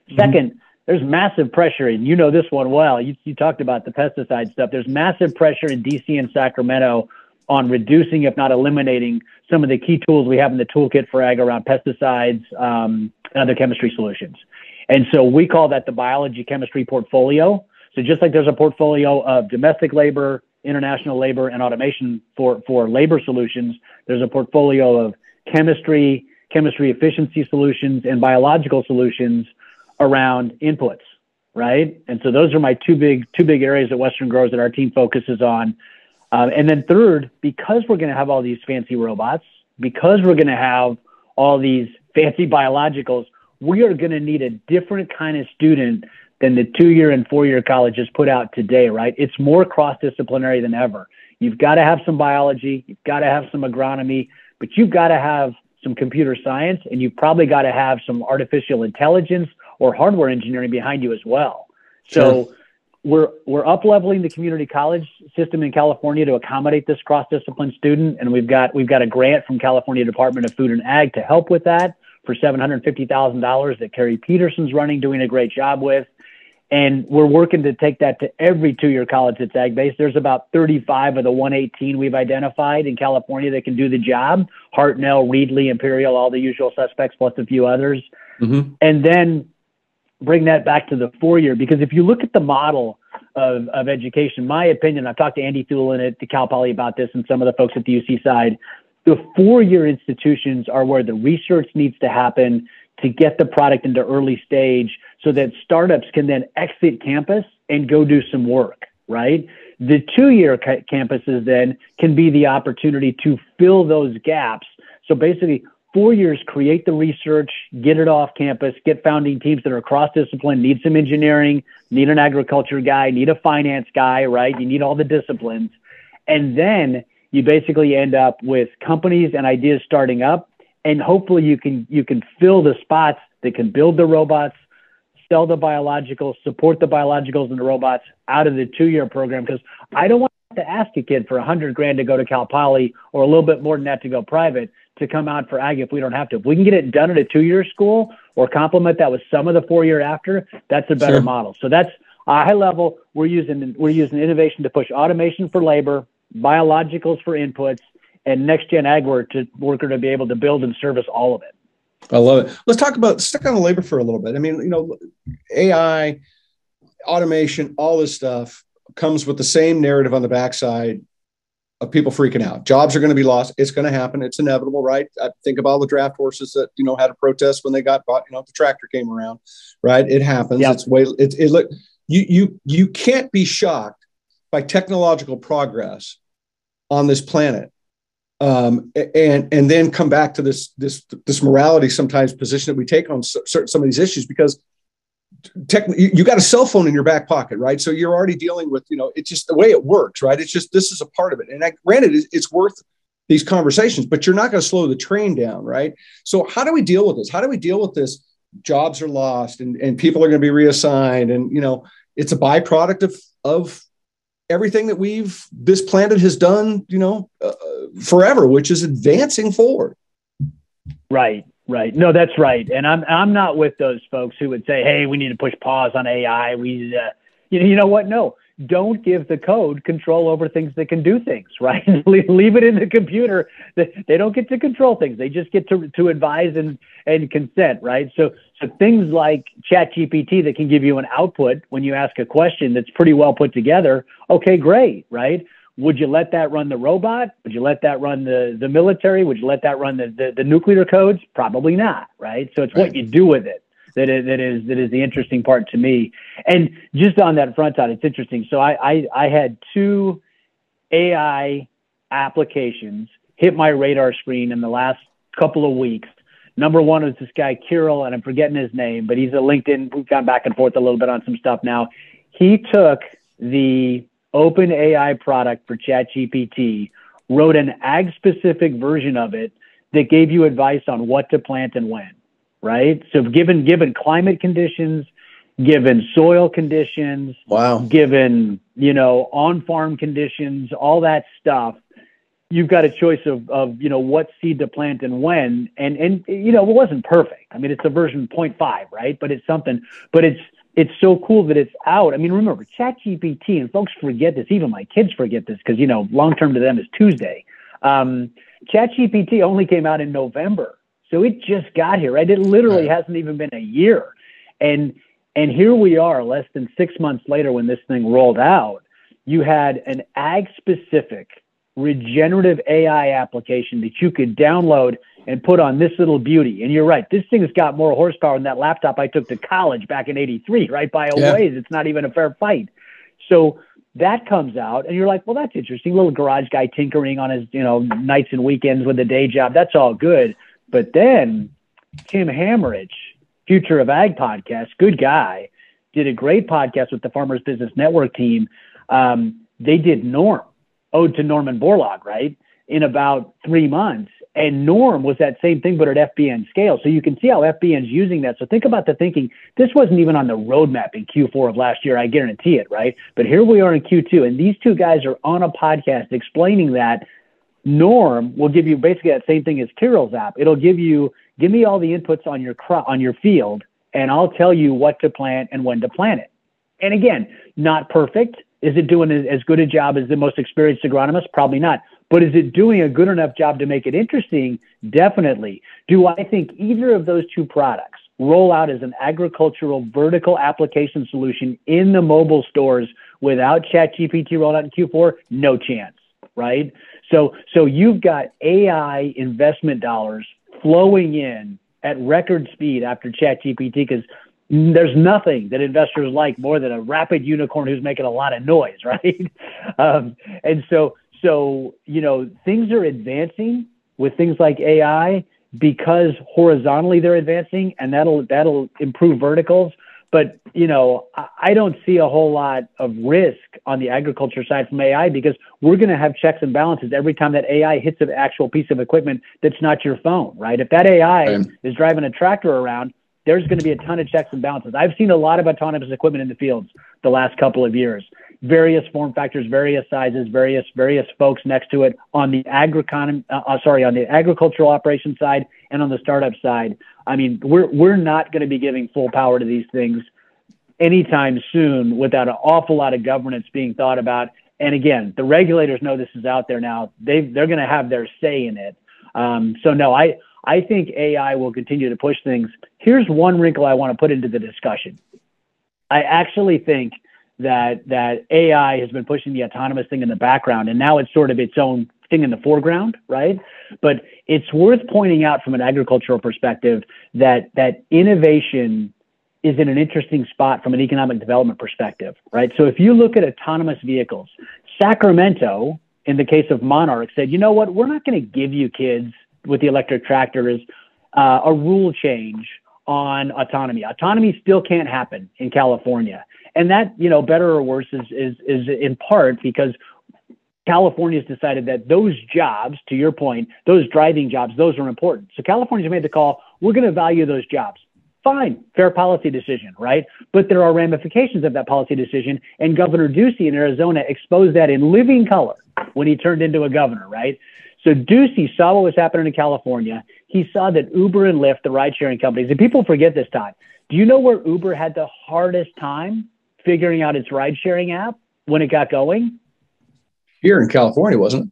Mm-hmm. Second, there's massive pressure, and you know this one well. You, you talked about the pesticide stuff. There's massive pressure in D C and Sacramento on reducing, if not eliminating, some of the key tools we have in the toolkit for ag around pesticides um, and other chemistry solutions. And so we call that the biology chemistry portfolio. So just like there's a portfolio of domestic labor, international labor, and automation for, for labor solutions, there's a portfolio of chemistry, chemistry efficiency solutions, and biological solutions around inputs, right? And so those are my two big, two big areas at Western Growers that our team focuses on. Um, and then third, because we're going to have all these fancy robots, because we're going to have all these fancy biologicals, we are going to need a different kind of student than the two-year and four-year colleges put out today, right? It's more cross-disciplinary than ever. You've got to have some biology, you've got to have some agronomy, but you've got to have some computer science, and you've probably got to have some artificial intelligence or hardware engineering behind you as well. So. Sure. We're we're up-leveling the community college system in California to accommodate this cross-discipline student, and we've got we've got a grant from California Department of Food and Ag to help with that for seven hundred fifty thousand dollars that Carrie Peterson's running, doing a great job with. And we're working to take that to every two-year college that's ag-based. There's about thirty-five of the one eighteen we've identified in California that can do the job. Hartnell, Reedley, Imperial, all the usual suspects, plus a few others. Mm-hmm. And then bring that back to the four-year, because if you look at the model of, of education, my opinion, I've talked to Andy Thulin at the Cal Poly about this and some of the folks at the U C side, the four-year institutions are where the research needs to happen to get the product into early stage so that startups can then exit campus and go do some work, right? The two-year ca- campuses then can be the opportunity to fill those gaps. So basically, four years, create the research, get it off campus, get founding teams that are cross-discipline, need some engineering, need an agriculture guy, need a finance guy, right? You need all the disciplines. And then you basically end up with companies and ideas starting up, and hopefully you can you can fill the spots that can build the robots, sell the biologicals, support the biologicals and the robots out of the two-year program, because I don't want to ask a kid for a hundred grand to go to Cal Poly or a little bit more than that to go private to come out for ag if we don't have to. If we can get it done at a two-year school or complement that with some of the four-year after, that's a better sure. model. So that's a high level. We're using we're using innovation to push automation for labor, biologicals for inputs, and next-gen ag work to, worker to be able to build and service all of it. I love it. Let's talk about, stick on the labor for a little bit. I mean, you know, A I, automation, all this stuff comes with the same narrative on the backside of people freaking out. Jobs are going to be lost. It's going to happen. It's inevitable, right? I think of all the draft horses that, you know, had a protest when they got bought, you know, the tractor came around, right? It happens. Yep. It's way, it, it look, you, you, you can't be shocked by technological progress on this planet. Um, and, and then come back to this, this, this morality, sometimes position that we take on certain, some of these issues, because Tech, you got a cell phone in your back pocket, right? So you're already dealing with, you know, it's just the way it works, right? It's just, this is a part of it. And I, granted, it's worth these conversations, but you're not going to slow the train down, right? So how do we deal with this? How do we deal with this? Jobs are lost and, and people are going to be reassigned. And, you know, it's a byproduct of, of everything that we've, this planet has done, you know, uh, forever, which is advancing forward. Right. Right. No, that's right. And I'm I'm not with those folks who would say, hey, we need to push pause on A I. We, uh, you, you know what? No, don't give the code control over things that can do things, right? Leave it in the computer. They don't get to control things. They just get to to advise and, and consent, right? So so things like Chat G P T that can give you an output when you ask a question that's pretty well put together. Okay, great, right? Would you let that run the robot? Would you let that run the, the military? Would you let that run the, the, the nuclear codes? Probably not, right? So it's right. What you do with it. That is, that is that is the interesting part to me. And just on that front side, it's interesting. So I, I, I had two A I applications hit my radar screen in the last couple of weeks. Number one was this guy, Kirill, and I'm forgetting his name, but he's a LinkedIn. We've gone back and forth a little bit on some stuff now. He took the open A I product for Chat G P T, wrote an ag-specific version of it that gave you advice on what to plant and when. Right. So given given climate conditions, given soil conditions, wow. given, you know, on-farm conditions, all that stuff, you've got a choice of, of, you know, what seed to plant and when. And, and, you know, it wasn't perfect. I mean, it's a version point five, right? But it's something, but it's, it's so cool that it's out. I mean, remember, Chat G P T, and folks forget this, even my kids forget this, because, you know, long-term to them is Tuesday. Um, Chat G P T only came out in November. So it just got here, right? It literally hasn't even been a year. And and here we are less than six months later when this thing rolled out. You had an ag-specific regenerative A I application that you could download and put on this little beauty. And you're right, this thing's got more horsepower than that laptop I took to college back in eighty-three, right? By a yeah. ways, it's not even a fair fight. So that comes out, and you're like, well, that's interesting. Little garage guy tinkering on his, you know, nights and weekends with a day job. That's all good. But then Tim Hammerich, Future of Ag podcast, good guy, did a great podcast with the Farmers Business Network team. Um, they did Norm, Ode to Norman Borlaug, right, in about three months. And Norm was that same thing, but at F B N scale. So you can see how F B N's using that. So think about the thinking. This wasn't even on the roadmap in Q four of last year. I guarantee it, right? But here we are in Q two, and these two guys are on a podcast explaining that Norm will give you basically that same thing as Kirill's app. It'll give you, give me all the inputs on your crop, on your field, and I'll tell you what to plant and when to plant it. And again, not perfect. Is it doing as good a job as the most experienced agronomist? Probably not. But is it doing a good enough job to make it interesting? Definitely. Do I think either of those two products roll out as an agricultural vertical application solution in the mobile stores without Chat G P T rolled out in Q four? No chance. Right. So so you've got A I investment dollars flowing in at record speed after Chat G P T, because there's nothing that investors like more than a rapid unicorn who's making a lot of noise. Right. Um, and so so, you know, things are advancing with things like A I because horizontally they're advancing, and that'll that'll improve verticals. But, you know, I don't see a whole lot of risk on the agriculture side from A I, because we're going to have checks and balances every time that A I hits an actual piece of equipment that's not your phone, right? If that A I right. is driving a tractor around, there's going to be a ton of checks and balances. I've seen a lot of autonomous equipment in the fields the last couple of years. Various form factors, various sizes, various various folks next to it on the agricon, uh, sorry, on the agricultural operation side and on the startup side. I mean, we're we're not going to be giving full power to these things anytime soon without an awful lot of governance being thought about. And again, the regulators know this is out there now. They they're going to have their say in it. Um, so no, I I think A I will continue to push things. Here's one wrinkle I want to put into the discussion. I actually think that that A I has been pushing the autonomous thing in the background, and now it's sort of its own thing in the foreground, right? But it's worth pointing out from an agricultural perspective that that innovation is in an interesting spot from an economic development perspective, right? So if you look at autonomous vehicles, Sacramento, in the case of Monarch, said, you know what, we're not going to give you kids with the electric tractors uh, a rule change on autonomy. Autonomy still can't happen in California. And that, you know, better or worse is, is, is in part because California's decided that those jobs, to your point, those driving jobs, those are important. So California's made the call, we're going to value those jobs. Fine, fair policy decision, right? But there are ramifications of that policy decision. And Governor Ducey in Arizona exposed that in living color when he turned into a governor, right? So Ducey saw what was happening in California. He saw that Uber and Lyft, the ride-sharing companies, and people forget this, Todd. Do you know where Uber had the hardest time figuring out its ride-sharing app? when it got going? Here in California, wasn't it?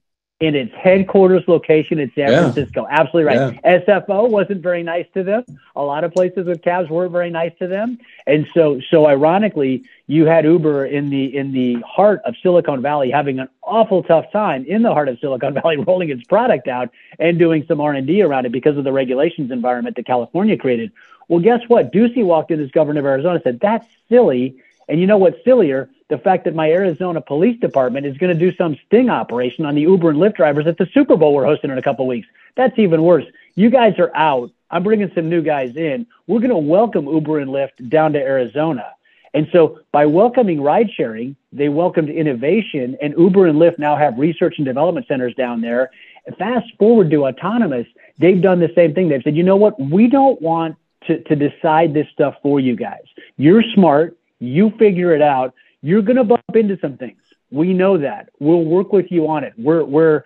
In its headquarters location in San yeah. Francisco. Absolutely right. Yeah. S F O wasn't very nice to them. A lot of places with calves weren't very nice to them. And so, so ironically, you had Uber in the, in the heart of Silicon Valley having an awful tough time in the heart of Silicon Valley, rolling its product out and doing some R and D around it because of the regulations environment that California created. Well, guess what? Ducey walked in as governor of Arizona and said, that's silly. And you know what's sillier? The fact that my Arizona police department is going to do some sting operation on the Uber and Lyft drivers at the Super Bowl we're hosting in a couple of weeks. That's even worse. You guys are out. I'm bringing some new guys in. We're going to welcome Uber and Lyft down to Arizona. And so by welcoming ride sharing, they welcomed innovation, and Uber and Lyft now have research and development centers down there. Fast forward to autonomous, they've done the same thing. They've said, you know what? We don't want to, to decide this stuff for you guys. You're smart. You figure it out. You're going to bump into some things. We know that. We'll work with you on it. We're we're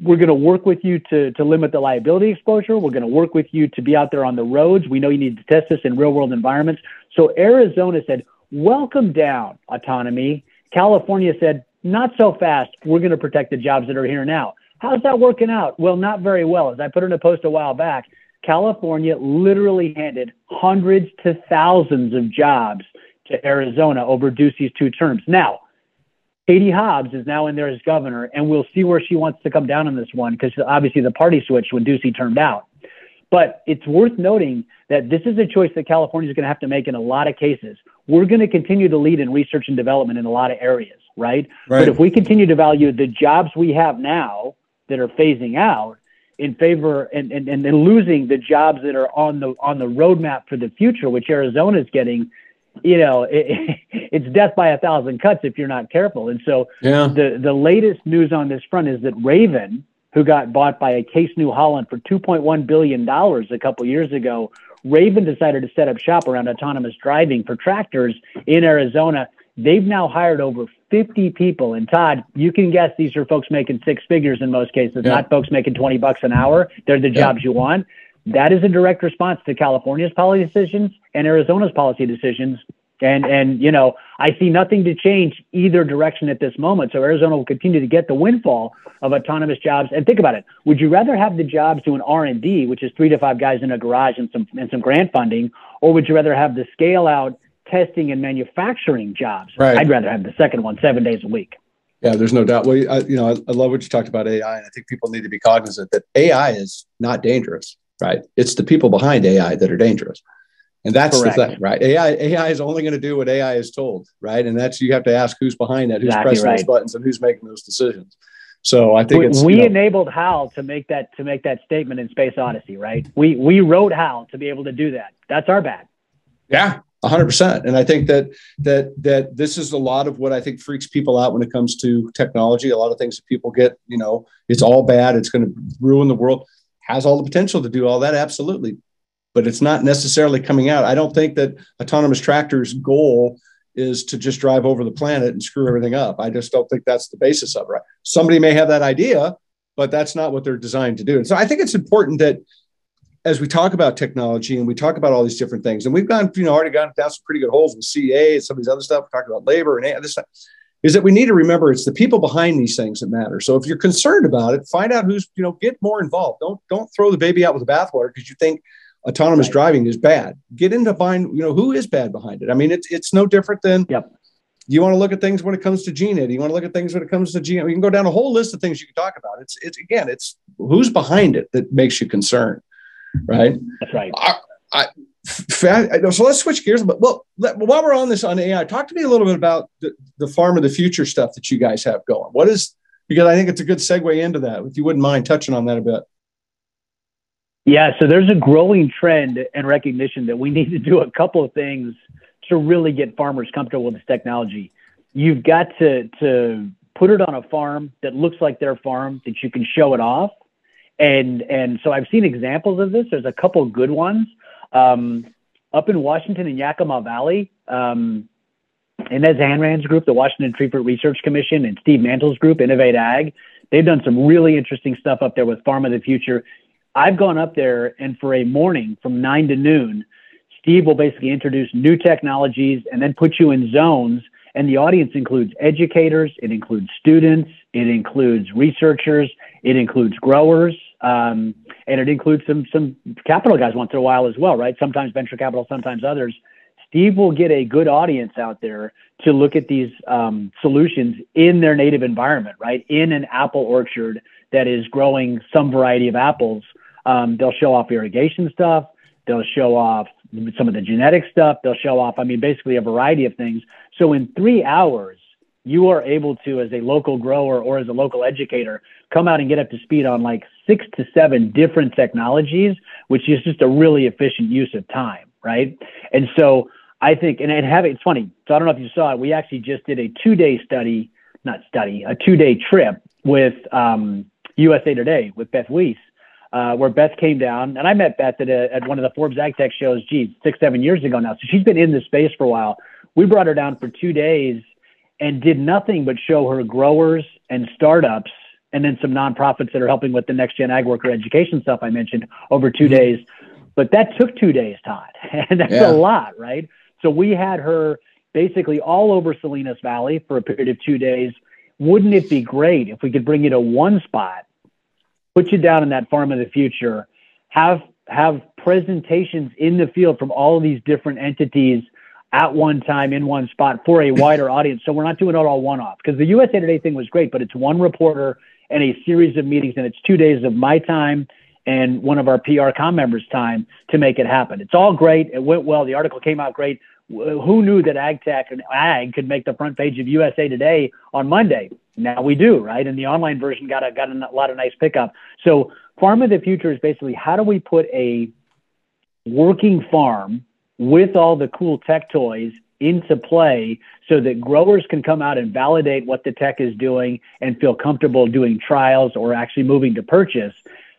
we're going to work with you to to limit the liability exposure. We're going to work with you to be out there on the roads. We know you need to test this in real world environments. So Arizona said, welcome down autonomy. California said, not so fast. We're going to protect the jobs that are here now. How's that working out? Well, not very well. As I put in a post a while back, California literally handed hundreds to thousands of jobs to Arizona over Ducey's two terms. Now, Katie Hobbs is now in there as governor, and we'll see where she wants to come down on this one, because obviously the party switched when Ducey turned out. But it's worth noting that this is a choice that California is going to have to make in a lot of cases. We're going to continue to lead in research and development in a lot of areas, right? right? But if we continue to value the jobs we have now that are phasing out in favor and, and, and losing the jobs that are on the on the roadmap for the future, which Arizona is getting, you know, it, it's death by a thousand cuts if you're not careful. And so yeah. the, the latest news on this front is that Raven, who got bought by a Case New Holland for two point one billion dollars a couple years ago, Raven decided to set up shop around autonomous driving for tractors in Arizona. They've now hired over fifty people. And Todd, you can guess these are folks making six figures in most cases, yeah. not folks making twenty bucks an hour. They're the yeah. jobs you want. That is a direct response to California's policy decisions and Arizona's policy decisions. And, and you know, I see nothing to change either direction at this moment. So Arizona will continue to get the windfall of autonomous jobs. And think about it. Would you rather have the jobs doing R and D, which is three to five guys in a garage and some and some grant funding, or would you rather have the scale-out testing and manufacturing jobs? Right. I'd rather have the second one seven days a week. Yeah, there's no doubt. Well, I, you know, I, I love what you talked about A I, and I think people need to be cognizant that A I is not dangerous. Right. It's the people behind A I that are dangerous. And that's Correct. the thing, right? A I, A I is only going to do what A I is told, right? And that's, you have to ask who's behind that, who's exactly pressing right. those buttons and who's making those decisions. So I think we, it's, we you know, enabled Hal to make that, to make that statement in Space Odyssey, right? We, we wrote Hal to be able to do that. That's our bad. Yeah. A hundred percent. And I think that, that, that this is a lot of what I think freaks people out when it comes to technology. A lot of things that people get, you know, it's all bad. It's going to ruin the world. Has all the potential to do all that, absolutely, but it's not necessarily coming out. I don't think that autonomous tractors' goal is to just drive over the planet and screw everything up. I just don't think that's the basis of it. Right? Somebody may have that idea, but that's not what they're designed to do. And so I think it's important that as we talk about technology and we talk about all these different things, and we've gone, you know, already gone down some pretty good holes with C A and some of these other stuff. We're talking about labor and this stuff. Is that we need to remember it's the people behind these things that matter. So if you're concerned about it, find out who's, you know, get more involved. Don't, don't throw the baby out with the bathwater because you think autonomous right. driving is bad. Get into find, you know, who is bad behind it. I mean, it's, it's no different than yep. you want to look at things when it comes to gene editing. You want to look at things when it comes to gene. We can go down a whole list of things you can talk about. It's, it's again, it's who's behind it that makes you concerned. Right. That's right. I, I, So let's switch gears. But well, while we're on this on A I, talk to me a little bit about the, the farm of the future stuff that you guys have going. What is, because I think it's a good segue into that. If you wouldn't mind touching on that a bit. Yeah. So there's a growing trend and recognition that we need to do a couple of things to really get farmers comfortable with this technology. You've got to, to put it on a farm that looks like their farm, that you can show it off. And, and so I've seen examples of this. There's a couple of good ones. Um, up in Washington in Yakima Valley, um, Inez Hanran's group, the Washington Tree Fruit Research Commission, and Steve Mantle's group, Innovate Ag, they've done some really interesting stuff up there with Farm of the Future. I've gone up there, and for a morning from nine to noon, Steve will basically introduce new technologies and then put you in zones And the audience includes educators, it includes students, it includes researchers, it includes growers, um, and it includes some some capital guys once in a while as well, right? Sometimes venture capital, sometimes others. Steve will get a good audience out there to look at these um, solutions in their native environment, right? In an apple orchard that is growing some variety of apples. Um, they'll show off irrigation stuff. They'll show off some of the genetic stuff. They'll show off, I mean, basically a variety of things. So in three hours, you are able to, as a local grower or as a local educator, come out and get up to speed on like six to seven different technologies, which is just a really efficient use of time, right? And so I think, and, and have, it's funny, so I don't know if you saw it, we actually just did a two-day study, not study, a two-day trip with um, U S A Today with Beth Weiss. Uh, where Beth came down, and I met Beth at, a, at one of the Forbes AgTech shows, geez, six, seven years ago now. So she's been in this space for a while. We brought her down for two days and did nothing but show her growers and startups and then some nonprofits that are helping with the next-gen ag worker education stuff I mentioned over two days. But that took two days, Todd, and that's yeah. a lot, right? So we had her basically all over Salinas Valley for a period of two days. Wouldn't it be great if we could bring you to one spot, put you down in that farm of the future, have have presentations in the field from all of these different entities at one time in one spot for a wider audience. So we're not doing it all one-off, because the U S A Today thing was great, but it's one reporter and a series of meetings, and it's two days of my time and one of our P R com members' time to make it happen. It's all great. It went well. The article came out great. Who knew that ag tech and ag could make the front page of U S A Today on Monday? Now we do, right? And the online version got a, got a lot of nice pickup. So Farm of the Future is basically, how do we put a working farm with all the cool tech toys into play so that growers can come out and validate what the tech is doing and feel comfortable doing trials or actually moving to purchase?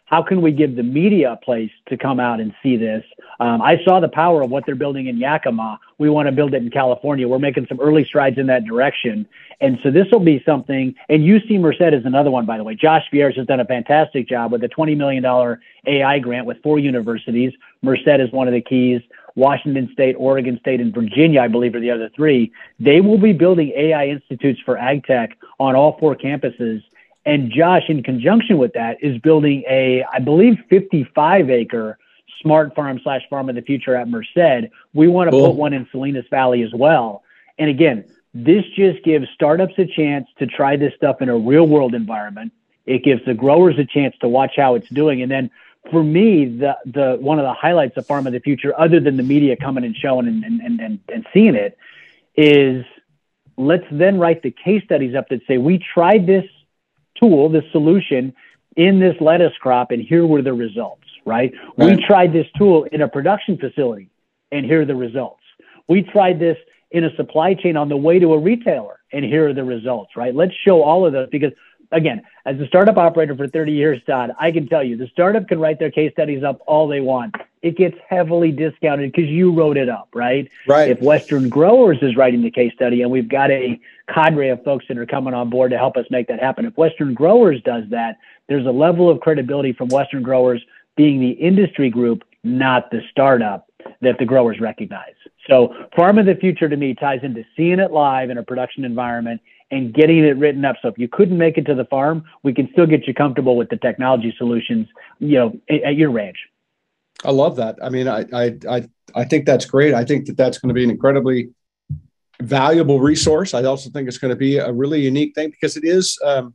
How can we give the media a place to come out and see this? Um, I saw the power of what they're building in Yakima. We want to build it in California. We're making some early strides in that direction. And so this will be something, and U C Merced is another one, by the way. Josh Viers has done a fantastic job with a twenty million dollars A I grant with four universities. Merced is one of the keys. Washington State, Oregon State, and Virginia, I believe, are the other three. They will be building A I institutes for ag tech on all four campuses. And Josh, in conjunction with that, is building a, I believe, fifty-five acre smart farm slash farm of the future at Merced. We want to cool. put one in Salinas Valley as well. And again, this just gives startups a chance to try this stuff in a real world environment. It gives the growers a chance to watch how it's doing. And then for me, the the one of the highlights of Farm of the Future, other than the media coming and showing and and and, and seeing it, is let's then write the case studies up that say we tried this tool, this solution in this lettuce crop, and here were the results, right? right? We tried this tool in a production facility, and here are the results. We tried this in a supply chain on the way to a retailer, and here are the results, right? Let's show all of those, because again, as a startup operator for thirty years, Todd, I can tell you the startup can write their case studies up all they want. It gets heavily discounted because you wrote it up, right? Right. If Western Growers is writing the case study, and we've got a cadre of folks that are coming on board to help us make that happen. If Western Growers does that, there's a level of credibility from Western Growers being the industry group, not the startup, that the growers recognize. So Farm of the Future to me ties into seeing it live in a production environment and getting it written up. So if you couldn't make it to the farm, we can still get you comfortable with the technology solutions, you know, at, at your ranch. I love that. I mean, I, I, I, I think that's great. I think that that's going to be an incredibly valuable resource. I also think it's going to be a really unique thing, because it is, um,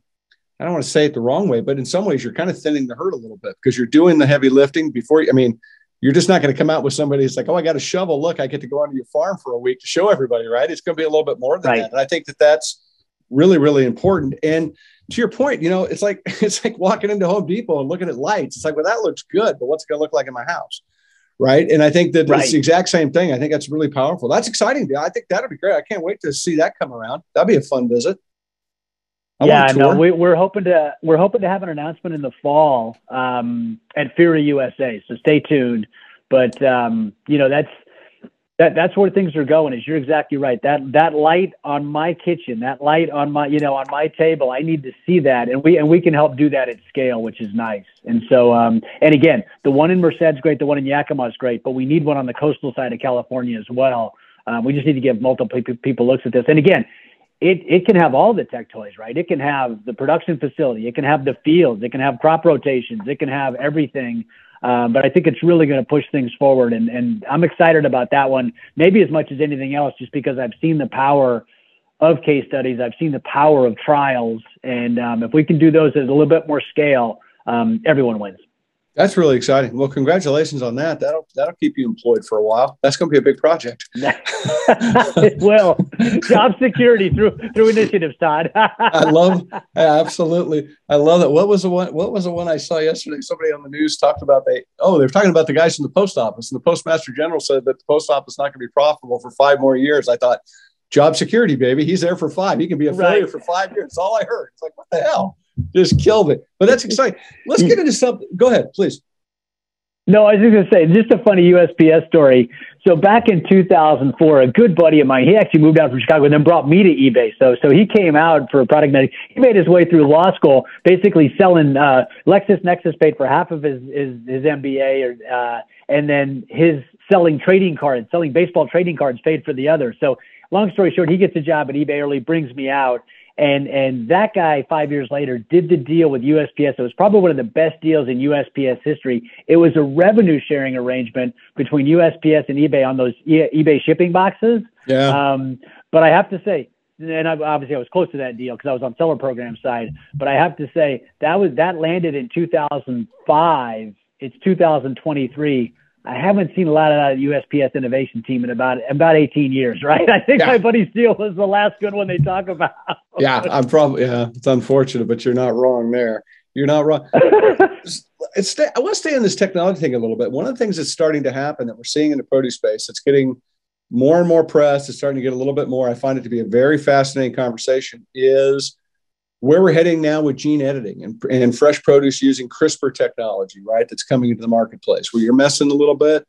I don't want to say it the wrong way, but in some ways you're kind of thinning the herd a little bit, because you're doing the heavy lifting before you, I mean, you're just not going to come out with somebody who's like, oh, I got a shovel. Look, I get to go onto your farm for a week to show everybody, right? It's going to be a little bit more than right. that. And I think that that's really, really important. And to your point, you know, it's like, it's like walking into Home Depot and looking at lights. It's like, well, that looks good, but what's it going to look like in my house? Right. And I think that right. it's the exact same thing. I think that's really powerful. That's exciting. I think that'd be great. I can't wait to see that come around. That'd be a fun visit. I yeah, no, we, we're hoping to, we're hoping to have an announcement in the fall um, at FIRA U S A. So stay tuned. But um, you know, that's, That, that's where things are going. Is you're exactly right. That that light on my kitchen, that light on my, you know, on my table, I need to see that. And we and we can help do that at scale, which is nice. And so, um, and again, the one in Merced's great, the one in Yakima is great, but we need one on the coastal side of California as well. Um, we just need to give multiple people looks at this. And again, it, it can have all the tech toys, right? It can have the production facility. It can have the fields. It can have crop rotations. It can have everything. Uh, but I think it's really going to push things forward. And, and I'm excited about that one, maybe as much as anything else, just because I've seen the power of case studies. I've seen the power of trials. And um, if we can do those at a little bit more scale, um, everyone wins. That's really exciting. Well, congratulations on that. That'll that'll keep you employed for a while. That's going to be a big project. It will. Job security through through initiatives, Todd. I love absolutely. I love that. What was the one? What was the one I saw yesterday? Somebody on the news talked about they. Oh, they were talking about the guys from the post office, and the postmaster general said that the post office is not going to be profitable for five more years. I thought, job security, baby. He's there for five. He can be a failure right. for five years. That's all I heard. It's like, what the hell? Just killed it. But that's exciting. Let's get into something. Go ahead, please. No, I was just going to say, just a funny U S P S story. So back in two thousand four, a good buddy of mine, he actually moved out from Chicago and then brought me to eBay. So so he came out for product management. He made his way through law school, basically selling uh, LexisNexis, paid for half of his, his, his M B A, or, uh, and then his selling trading cards, selling baseball trading cards, paid for the other. So long story short, he gets a job at eBay early, brings me out. And and that guy, five years later, did the deal with U S P S. It was probably one of the best deals in U S P S history. It was a revenue-sharing arrangement between U S P S and eBay on those e- eBay shipping boxes. Yeah. Um, but I have to say, and I, obviously I was close to that deal because I was on seller program side, but I have to say that was that landed in two thousand five. It's two thousand twenty-three. I haven't seen a lot of that U S P S innovation team in about about eighteen years, right? I think yeah. my buddy's deal was the last good one they talk about. yeah, I'm probably yeah. It's unfortunate, but you're not wrong there. You're not wrong. it's, I want to stay on this technology thing a little bit. One of the things that's starting to happen that we're seeing in the produce space, it's getting more and more press. It's starting to get a little bit more. I find it to be a very fascinating conversation. Is where we're heading now with gene editing and, and fresh produce using CRISPR technology, right? That's coming into the marketplace where you're messing a little bit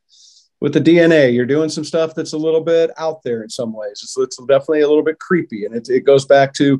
with the D N A. You're doing some stuff that's a little bit out there in some ways. It's, it's definitely a little bit creepy. And it, it goes back to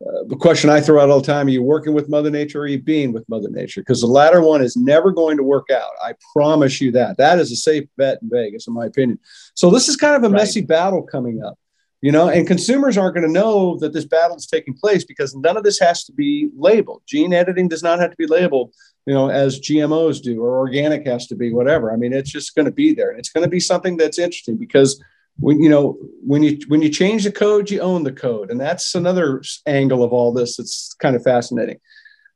uh, the question I throw out all the time. Are you working with Mother Nature or are you being with Mother Nature? Because the latter one is never going to work out. I promise you that. That is a safe bet in Vegas, in my opinion. So this is kind of a right. messy battle coming up. You know, and consumers aren't going to know that this battle is taking place because none of this has to be labeled. Gene editing does not have to be labeled, you know, as G M Os do, or organic has to be, whatever. I mean, it's just going to be there. And it's going to be something that's interesting because when, you know, when you, when you change the code, you own the code. And that's another angle of all this. That's kind of fascinating.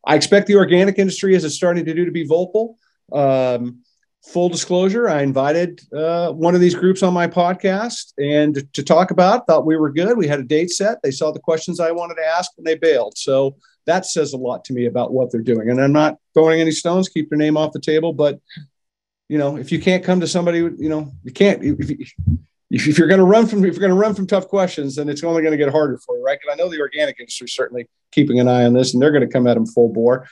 I expect the organic industry, as it's starting to do, to be vocal. Um, Full disclosure, I invited uh, one of these groups on my podcast and to, to talk about, thought we were good. We had a date set. They saw the questions I wanted to ask and they bailed. So that says a lot to me about what they're doing. And I'm not throwing any stones, keep their name off the table. But, you know, if you can't come to somebody, you know, you can't, if, you, if you're going to run from, if you're going to run from tough questions, then it's only going to get harder for you, right? Because I know the organic industry is certainly keeping an eye on this and they're going to come at them full bore.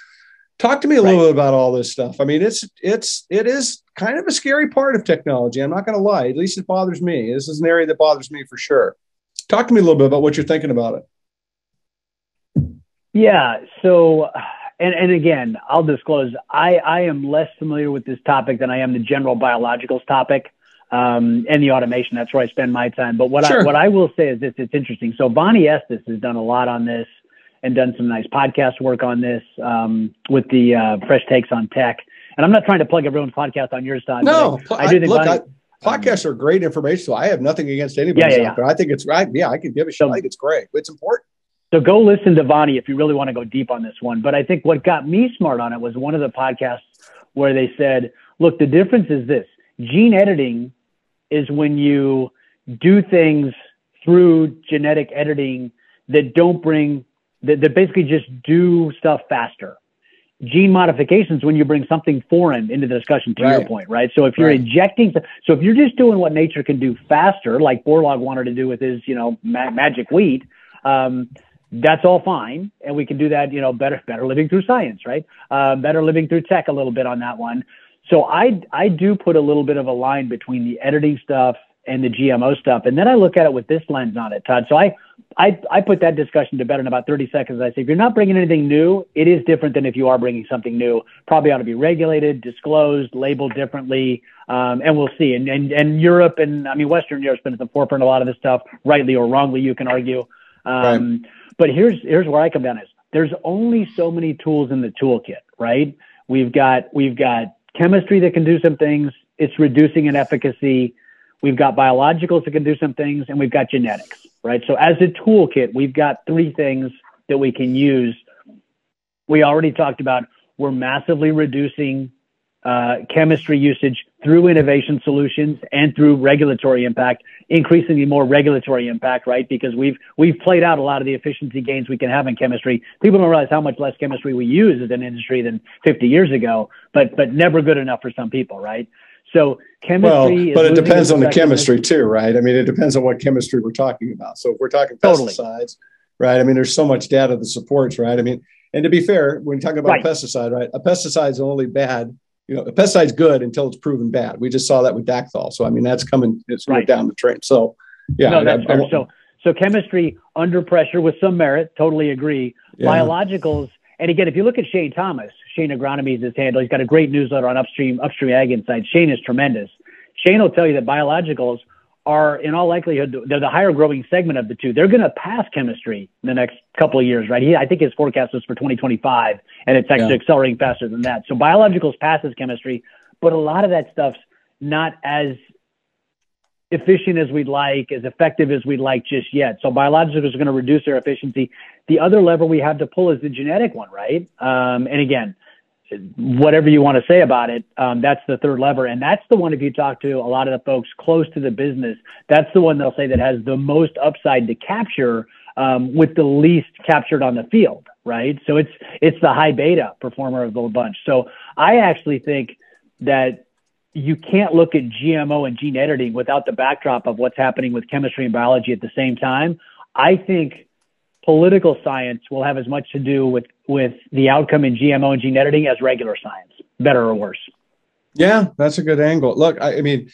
Talk to me a little right. bit about all this stuff. I mean, it's it's it is kind of a scary part of technology. I'm not going to lie. At least it bothers me. This is an area that bothers me for sure. Talk to me a little bit about what you're thinking about it. Yeah. So, and, and again, I'll disclose, I, I am less familiar with this topic than I am the general biologicals topic um, and the automation. That's where I spend my time. But what, sure. I, what I will say is this, it's interesting. So Bonnie Estes has done a lot on this and done some nice podcast work on this um, with the uh, Fresh Takes on Tech. And I'm not trying to plug everyone's podcast on yours, Todd. No, I, I do think look, I, podcasts um, are great information. So I have nothing against anybody yeah, yeah, out there. I think it's right. Yeah, I can give a shit. So, I think it's great. It's important. So go listen to Vani if you really want to go deep on this one. But I think what got me smart on it was one of the podcasts where they said, look, the difference is this. Gene editing is when you do things through genetic editing that don't bring – that basically just do stuff faster. Gene modifications, when you bring something foreign into the discussion, to right. your point, right? So if you're right. injecting, so if you're just doing what nature can do faster, like Borlaug wanted to do with his, you know, ma- magic wheat, um, that's all fine. And we can do that, you know, better, better living through science, right? Uh, better living through tech a little bit on that one. So I, I do put a little bit of a line between the editing stuff and the G M O stuff. And then I look at it with this lens on it, Todd. So I, I, I put that discussion to bed in about thirty seconds. I say, if you're not bringing anything new, it is different than if you are bringing something new. Probably ought to be regulated, disclosed, labeled differently. Um, and we'll see. And, and, and Europe and I mean, Western Europe's been at the forefront of a lot of this stuff, rightly or wrongly, you can argue. Um, right. But here's, here's where I come down is there's only so many tools in the toolkit, right? We've got, we've got chemistry that can do some things. It's reducing in efficacy. We've got biologicals that can do some things, and we've got genetics, right? So as a toolkit, we've got three things that we can use. We already talked about we're massively reducing uh, chemistry usage through innovation solutions and through regulatory impact, increasingly more regulatory impact, right? Because we've we've played out a lot of the efficiency gains we can have in chemistry. People don't realize how much less chemistry we use as an industry than fifty years ago, but but never good enough for some people, right? So chemistry. Well, but it depends on the chemistry too, right? I mean, it depends on what chemistry we're talking about. So if we're talking pesticides, totally. Right? I mean, there's so much data that supports, right? I mean, and to be fair, when you talk about right. a pesticide, right? A pesticide's only bad, you know, a pesticide's good until it's proven bad. We just saw that with Dacthal. So I mean, that's coming, it's right. down the train. So yeah. No, that's I, fair. I so, so chemistry under pressure with some merit, totally agree. Yeah. Biologicals. And again, if you look at Shane Thomas, Shane Agronomy is his handle. He's got a great newsletter on Upstream, Upstream Ag Insights. Shane is tremendous. Shane will tell you that biologicals are, in all likelihood, they're the higher growing segment of the two. They're going to pass chemistry in the next couple of years, right? He, I think his forecast was for twenty twenty-five, and it's actually yeah. accelerating faster than that. So biologicals passes chemistry, but a lot of that stuff's not as efficient as we'd like, as effective as we'd like just yet. So biologicals are going to reduce their efficiency. The other lever we have to pull is the genetic one, right? Um, and again, whatever you want to say about it, um, that's the third lever. And that's the one, if you talk to a lot of the folks close to the business, that's the one they'll say that has the most upside to capture um, with the least captured on the field, right? So it's it's the high beta performer of the bunch. So I actually think that you can't look at G M O and gene editing without the backdrop of what's happening with chemistry and biology at the same time. I think political science will have as much to do with, with the outcome in G M O and gene editing as regular science, better or worse. Yeah, that's a good angle. Look, I, I mean,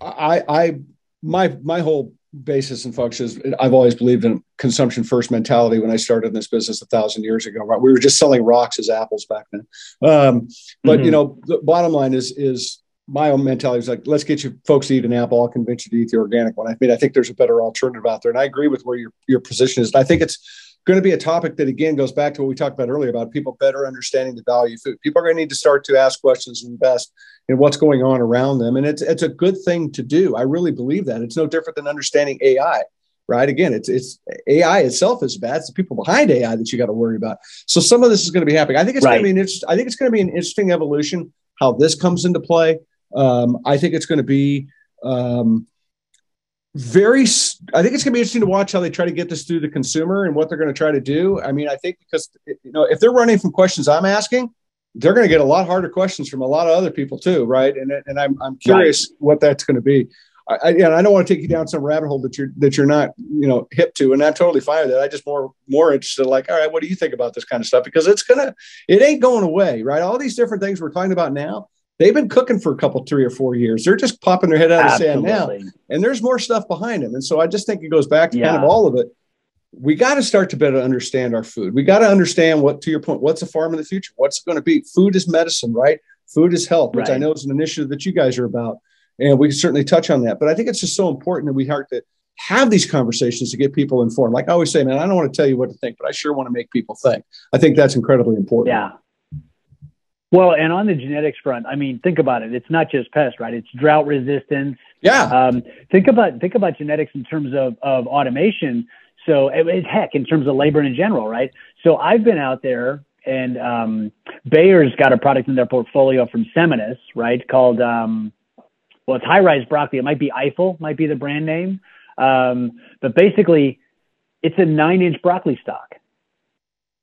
I, I, my, my whole basis and function is I've always believed in consumption first mentality. When I started this business a thousand years ago, right? We were just selling rocks as apples back then. Um, but mm-hmm. you know, the bottom line is, is my own mentality is like, let's get you folks to eat an apple. I'll convince you to eat the organic one. I mean, I think there's a better alternative out there. And I agree with where your, your position is. And I think it's going to be a topic that again, goes back to what we talked about earlier about people better understanding the value of food. People are going to need to start to ask questions and invest in what's going on around them. And it's, it's a good thing to do. I really believe that. It's no different than understanding A I, right? Again, it's, it's A I itself is bad. It's the people behind A I that you got to worry about. So some of this is going to be happening. I think it's right. going to be an interest, I think it's going to be an interesting evolution, how this comes into play. Um, I think it's going to be, um, Very, I think it's going to be interesting to watch how they try to get this through the consumer and what they're going to try to do. I mean, I think because, you know, if they're running from questions I'm asking, they're going to get a lot harder questions from a lot of other people too, right? And and I'm I'm curious right. what that's going to be. I, I, and I don't want to take you down some rabbit hole that you're that you're not you know hip to, and I'm totally fine with that. I just more more interested, like, all right, what do you think about this kind of stuff? Because it's gonna, it ain't going away, right? All these different things we're talking about now. They've been cooking for a couple, three or four years. They're just popping their head out of the sand now. And there's more stuff behind them. And so I just think it goes back to yeah. kind of all of it. We got to start to better understand our food. We got to understand what, to your point, what's a farm in the future? What's it going to be? Food is medicine, right? Food is health, which right. I know is an initiative that you guys are about. And we can certainly touch on that. But I think it's just so important that we have to have these conversations to get people informed. Like I always say, man, I don't want to tell you what to think, but I sure want to make people think. I think that's incredibly important. Yeah. Well, and on the genetics front, I mean, think about it. It's not just pest, right? It's drought resistance. Yeah. Um, think about think about genetics in terms of, of automation. So, it, it, heck, in terms of labor in general, right? So I've been out there, and um, Bayer's got a product in their portfolio from Seminis, right, called, um, well, it's high-rise broccoli. It might be Eiffel, might be the brand name. Um, but basically, it's a nine-inch broccoli stock.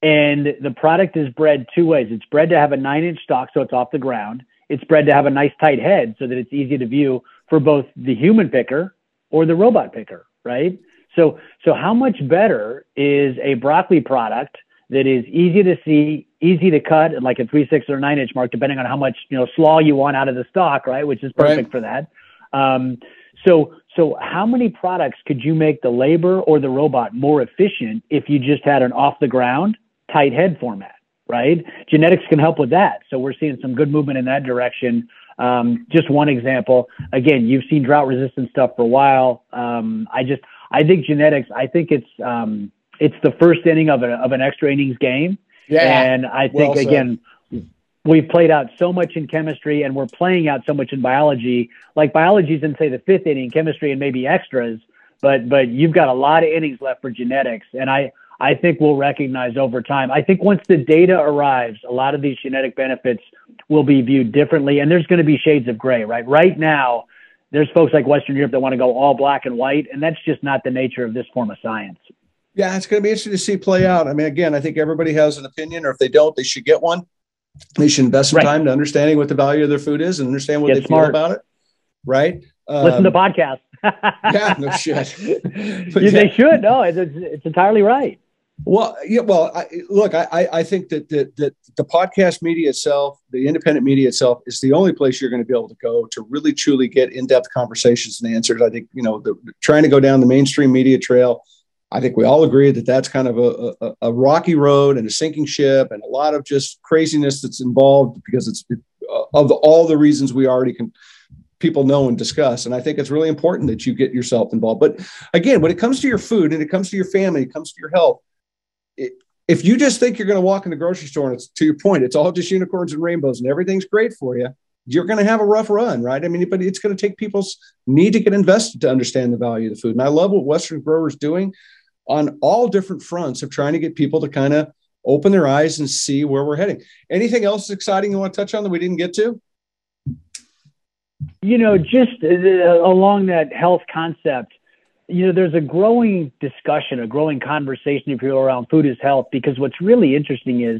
And the product is bred two ways. It's bred to have a nine-inch stalk, so it's off the ground. It's bred to have a nice tight head so that it's easy to view for both the human picker or the robot picker, right? So, so how much better is a broccoli product that is easy to see, easy to cut, at like a three, six, or nine-inch mark, depending on how much you know slaw you want out of the stalk, right? Which is perfect right. for that. Um, So, so how many products could you make the labor or the robot more efficient if you just had an off the ground tight head format, right? Genetics can help with that. So we're seeing some good movement in that direction. Um, just one example, again, you've seen drought resistant stuff for a while. Um, I just, I think genetics, I think it's, um, it's the first inning of, a, of an extra innings game. Yeah, and I think, well again, we've played out so much in chemistry and we're playing out so much in biology. Like biology's in, say, the fifth inning, chemistry and maybe extras, but, but you've got a lot of innings left for genetics. And I, I think we'll recognize over time. I think once the data arrives, a lot of these genetic benefits will be viewed differently. And there's going to be shades of gray, right? Right now, there's folks like Western Europe that want to go all black and white, and that's just not the nature of this form of science. Yeah, it's going to be interesting to see play out. I mean, again, I think everybody has an opinion, or if they don't, they should get one. They should invest some right. time to understanding what the value of their food is and understand what get they smart. feel about it. Right? Um, Listen to podcasts. yeah, no shit. But, yeah. They should. No, it's, it's entirely right. Well, yeah. Well, I, look, I, I think that the, that the podcast media itself, the independent media itself, is the only place you're going to be able to go to really truly get in-depth conversations and answers. I think, you know, the, trying to go down the mainstream media trail, I think we all agree that that's kind of a, a, a rocky road and a sinking ship and a lot of just craziness that's involved because it's it, of all the reasons we already can people know and discuss. And I think it's really important that you get yourself involved. But again, when it comes to your food and it comes to your family, it comes to your health, it, if you just think you're going to walk in the grocery store and it's to your point, it's all just unicorns and rainbows and everything's great for you, you're going to have a rough run, right? I mean, but it's going to take people's need to get invested to understand the value of the food. And I love what Western Growers doing on all different fronts of trying to get people to kind of open their eyes and see where we're heading. Anything else exciting you want to touch on that we didn't get to? You know, just uh, along that health concept, you know, there's a growing discussion, a growing conversation, if you're around food is health, because what's really interesting is,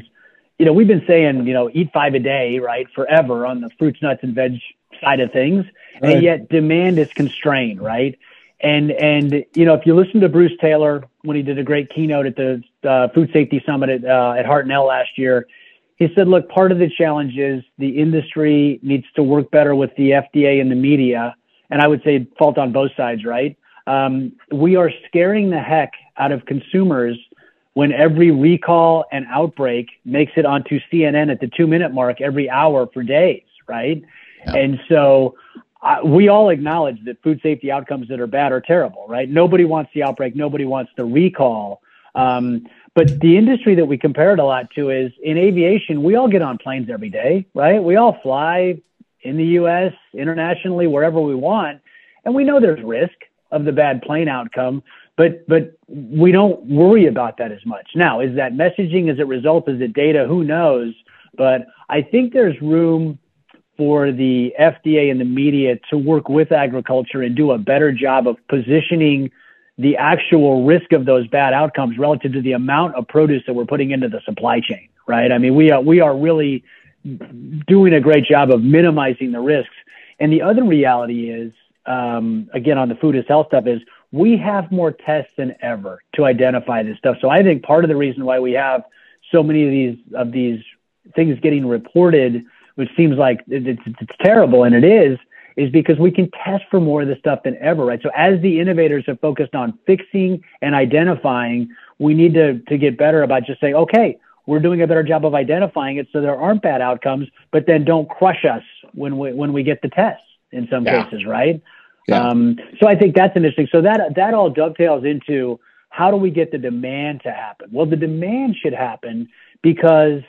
you know, we've been saying, you know, eat five a day, right, forever on the fruits, nuts, and veg side of things, right. And yet demand is constrained, right? And, and you know, if you listen to Bruce Taylor when he did a great keynote at the uh, Food Safety Summit at, uh, at Hartnell last year, he said, look, part of the challenge is the industry needs to work better with the F D A and the media. And I would say fault on both sides, right? Um, we are scaring the heck out of consumers when every recall and outbreak makes it onto C N N at the two minute mark every hour for days, right? Yeah. And so I, we all acknowledge that food safety outcomes that are bad are terrible, right? Nobody wants the outbreak. Nobody wants the recall. Um, but the industry that we compare it a lot to is in aviation, we all get on planes every day, right? We all fly in the U S, internationally, wherever we want. And we know there's risk of the bad plane outcome, but, but we don't worry about that as much. Now, is that messaging? Is it result? Is it data? Who knows? But I think there's room for the F D A and the media to work with agriculture and do a better job of positioning the actual risk of those bad outcomes relative to the amount of produce that we're putting into the supply chain, right? I mean, we are, we are really doing a great job of minimizing the risks. And the other reality is, um, again, on the food is health stuff is we have more tests than ever to identify this stuff. So I think part of the reason why we have so many of these, of these things getting reported, which seems like it's, it's terrible, and it is, is because we can test for more of this stuff than ever, right? So as the innovators have focused on fixing and identifying, we need to, to get better about just saying, okay, we're doing a better job of identifying it so there aren't bad outcomes, but then don't crush us when we, when we get the tests in some yeah. cases, right? Yeah. Um, so I think that's interesting. So that, that all dovetails into how do we get the demand to happen? Well, the demand should happen because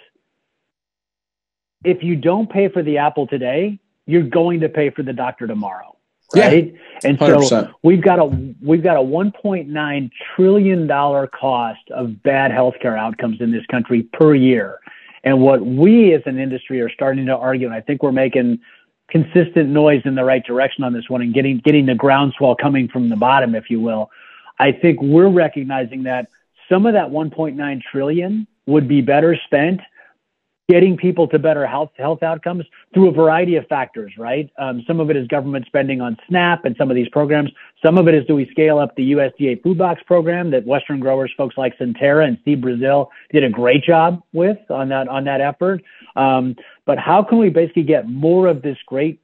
if you don't pay for the apple today, you're going to pay for the doctor tomorrow, right? Yeah, and so we've got a we've got a one point nine trillion dollars cost of bad healthcare outcomes in this country per year. And what we as an industry are starting to argue, and I think we're making consistent noise in the right direction on this one and getting getting the groundswell coming from the bottom, if you will. I think we're recognizing that some of that one point nine trillion dollars would be better spent getting people to better health health outcomes through a variety of factors, right? Um, some of it is government spending on SNAP and some of these programs. Some of it is do we scale up the U S D A food box program that Western Growers, folks like Centerra and Steve Brazil did a great job with on that on that effort. Um, but how can we basically get more of this great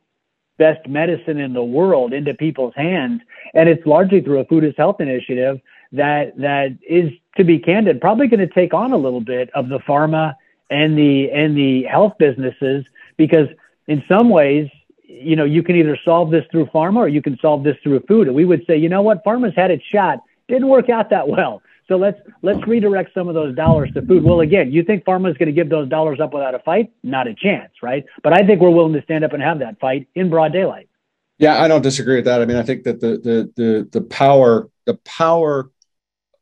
best medicine in the world into people's hands. And it's largely through a food is health initiative that that is, to be candid, probably going to take on a little bit of the pharma and the and the health businesses, because in some ways, you know, you can either solve this through pharma or you can solve this through food. And we would say, you know what, pharma's had its shot, didn't work out that well. So let's let's redirect some of those dollars to food. Well, again, you think pharma is going to give those dollars up without a fight? Not a chance, right? But I think we're willing to stand up and have that fight in broad daylight. Yeah, I don't disagree with that. I mean, I think that the the the the power the power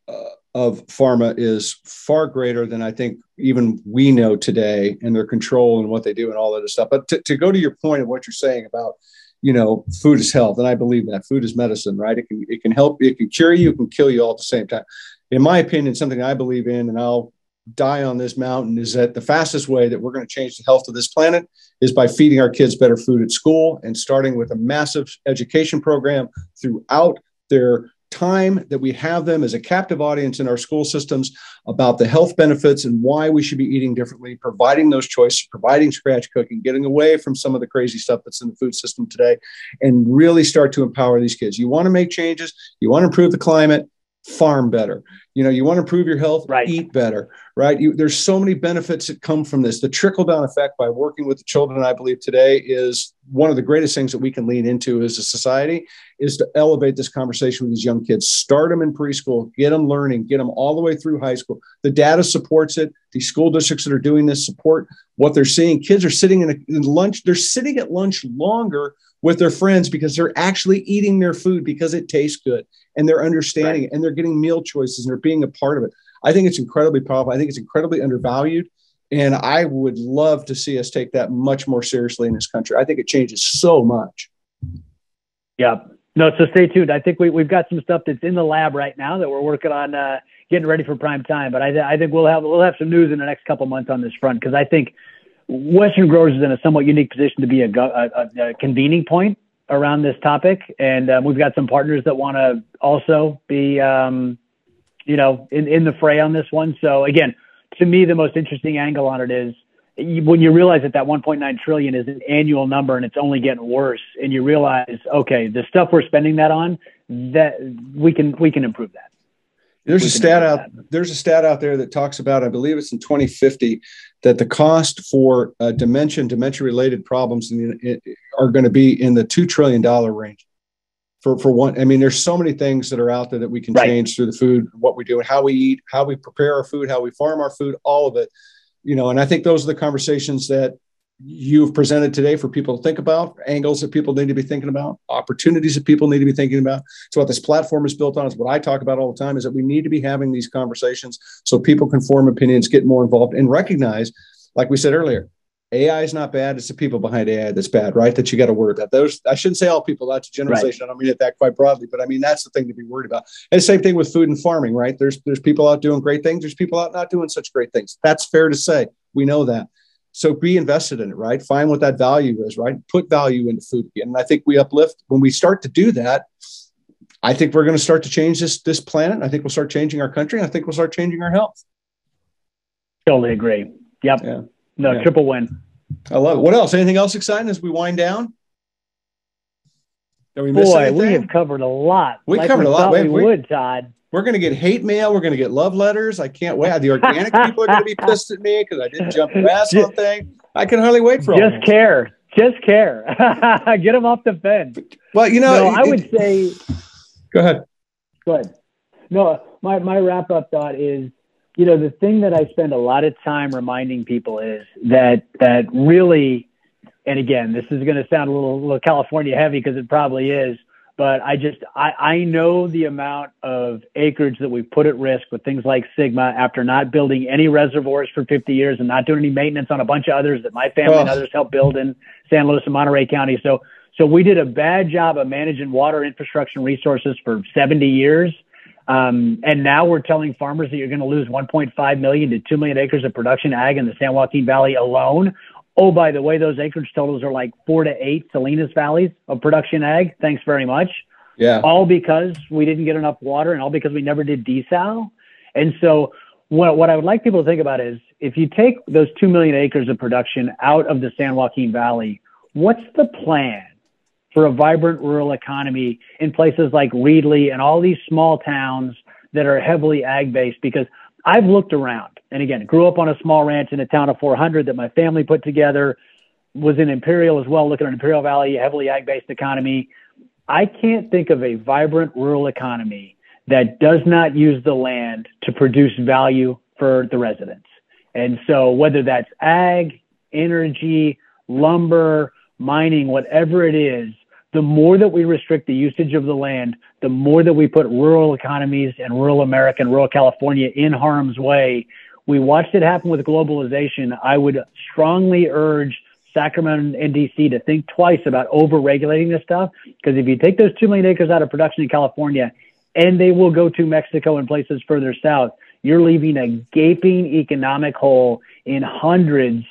uh, of pharma is far greater than I think even we know today, and their control and what they do and all that stuff. But to, to go to your point of what you're saying about, you know, food is health, and I believe that food is medicine, right? It can it can help, it can cure you, it can kill you all at the same time. In my opinion, something I believe in, and I'll die on this mountain, is that the fastest way that we're going to change the health of this planet is by feeding our kids better food at school and starting with a massive education program throughout their time that we have them as a captive audience in our school systems about the health benefits and why we should be eating differently, providing those choices, providing scratch cooking, getting away from some of the crazy stuff that's in the food system today, and really start to empower these kids. You want to make changes, you want to improve the climate, farm better. You know, you want to improve your health, right? Eat better, right? You, there's so many benefits that come from this. The trickle-down effect by working with the children, I believe today, is one of the greatest things that we can lean into as a society, is to elevate this conversation with these young kids. Start them in preschool, get them learning, get them all the way through high school. The data supports it. The school districts that are doing this support what they're seeing. Kids are sitting in, a, in lunch. They're sitting at lunch longer with their friends because they're actually eating their food because it tastes good, and they're understanding right. it, and they're getting meal choices, and they're being a part of it. I think it's incredibly powerful. I think it's incredibly undervalued. And I would love to see us take that much more seriously in this country. I think it changes so much. Yeah. No, so stay tuned. I think we, we've got some stuff that's in the lab right now that we're working on, uh, getting ready for prime time. But I, th- I think we'll have we'll have some news in the next couple months on this front, because I think Western Growers is in a somewhat unique position to be a, a, a convening point around this topic. And um, we've got some partners that want to also be, um, you know, in, in the fray on this one. So again, to me, the most interesting angle on it is when you realize that that one point nine trillion is an annual number and it's only getting worse, and you realize, okay, the stuff we're spending that on, that we can, we can improve that. There's we a stat out, that. there's a stat out there that talks about, I believe it's in twenty fifty, that the cost for uh, dementia, dementia related problems in the, it, are going to be in the two trillion dollars range for, for one. I mean, there's so many things that are out there that we can right. change through the food, what we do, and how we eat, how we prepare our food, how we farm our food, all of it, you know, and I think those are the conversations that you've presented today for people to think about, angles that people need to be thinking about, opportunities that people need to be thinking about. It's what this platform is built on. It's what I talk about all the time, is that we need to be having these conversations so people can form opinions, get more involved, and recognize, like we said earlier, A I is not bad. It's the people behind A I that's bad, right? That you got to worry about. Those, I shouldn't say all people. That's a generalization. Right. I don't mean it that quite broadly, but I mean, that's the thing to be worried about. And same thing with food and farming, right? There's, there's people out doing great things. There's people out not doing such great things. That's fair to say. We know that. So be invested in it, right? Find what that value is, right? Put value into food again. And I think we uplift when we start to do that. I think we're going to start to change this, this planet. I think we'll start changing our country. I think we'll start changing our health. Totally agree. Yep. Yeah. No, yeah. Triple win. I love it. What else? Anything else exciting as we wind down? Did we miss Boy, anything? We have covered a lot. We like covered we a lot. We, we would, Todd. We're going to get hate mail. We're going to get love letters. I can't wait. The organic people are going to be pissed at me because I didn't jump past one thing. I can hardly wait for all Just care. Just care. Get them off the fence. Well, you know, no, it, I would it, say. Go ahead. Go ahead. No, my, my wrap up thought is, you know, the thing that I spend a lot of time reminding people is that that really, and again, this is going to sound a little, little California heavy because it probably is. But I just, I, I know the amount of acreage that we've put at risk with things like Sigma after not building any reservoirs for fifty years and not doing any maintenance on a bunch of others that my family oh. and others helped build in San Luis and Monterey County. So, so we did a bad job of managing water infrastructure and resources for seventy years. Um, and now we're telling farmers that you're going to lose one point five million to two million acres of production ag in the San Joaquin Valley alone. Oh, by the way, those acreage totals are like four to eight Salinas valleys of production ag. Thanks very much. Yeah. All because we didn't get enough water and all because we never did desal. And so what, what I would like people to think about is, if you take those two million acres of production out of the San Joaquin Valley, what's the plan for a vibrant rural economy in places like Reedley and all these small towns that are heavily ag-based, because I've looked around and, again, grew up on a small ranch in a town of four hundred that my family put together, was in Imperial as well, looking at Imperial Valley, heavily ag-based economy. I can't think of a vibrant rural economy that does not use the land to produce value for the residents. And so whether that's ag, energy, lumber, mining, whatever it is, the more that we restrict the usage of the land, the more that we put rural economies and rural America and rural California in harm's way. We watched it happen with globalization. I would strongly urge Sacramento and D C to think twice about over-regulating this stuff, because if you take those two million acres out of production in California and they will go to Mexico and places further south, you're leaving a gaping economic hole in hundreds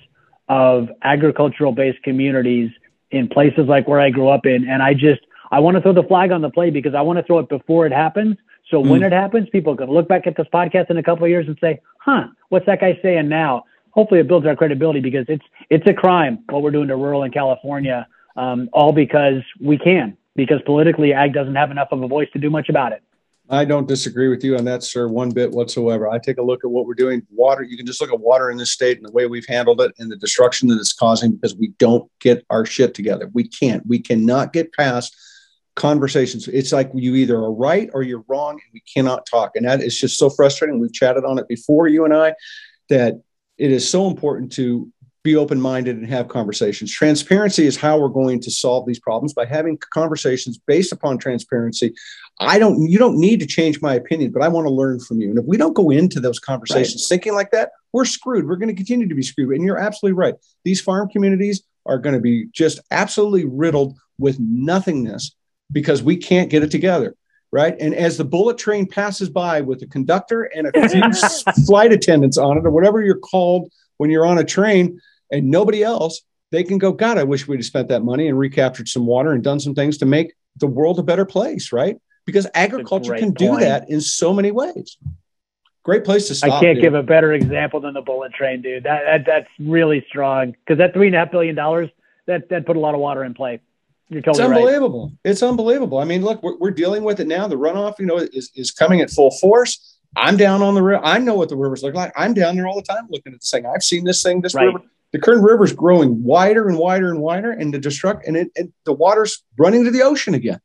of agricultural-based communities in places like where I grew up in. And I just, I want to throw the flag on the play, because I want to throw it before it happens. So mm. when it happens, people can look back at this podcast in a couple of years and say, huh, what's that guy saying now? Hopefully it builds our credibility, because it's, it's a crime what we're doing to rural in California, um, all because we can, because politically ag doesn't have enough of a voice to do much about it. I don't disagree with you on that, sir, one bit whatsoever. I take a look at what we're doing. Water, you can just look at water in this state and the way we've handled it and the destruction that it's causing because we don't get our shit together. We can't. We cannot get past conversations. It's like you either are right or you're wrong, and we cannot talk. And that is just so frustrating. We've chatted on it before, you and I, that it is so important to be open-minded and have conversations. Transparency is how we're going to solve these problems, by having conversations based upon transparency. I don't, you don't need to change my opinion, but I want to learn from you. And if we don't go into those conversations right. thinking like that, we're screwed. We're going to continue to be screwed. And you're absolutely right. These farm communities are going to be just absolutely riddled with nothingness because we can't get it together. Right. And as the bullet train passes by with a conductor and a few flight attendants on it, or whatever you're called when you're on a train, and nobody else, they can go, God, I wish we'd have spent that money and recaptured some water and done some things to make the world a better place, right? Because agriculture can do that in so many ways. Great place to stop. I can't give a better example than the bullet train, dude. That, that that's really strong, because that three and a half billion dollars, that that put a lot of water in play. You're totally right. It's unbelievable. It's unbelievable. I mean, look, we're, we're dealing with it now. The runoff, you know, is is coming at full force. I'm down on the river. I know what the rivers look like. I'm down there all the time looking at this thing. I've seen this thing, this right. river. The Kern River is growing wider and wider and wider, and the destruct and, it, and the water's running to the ocean again.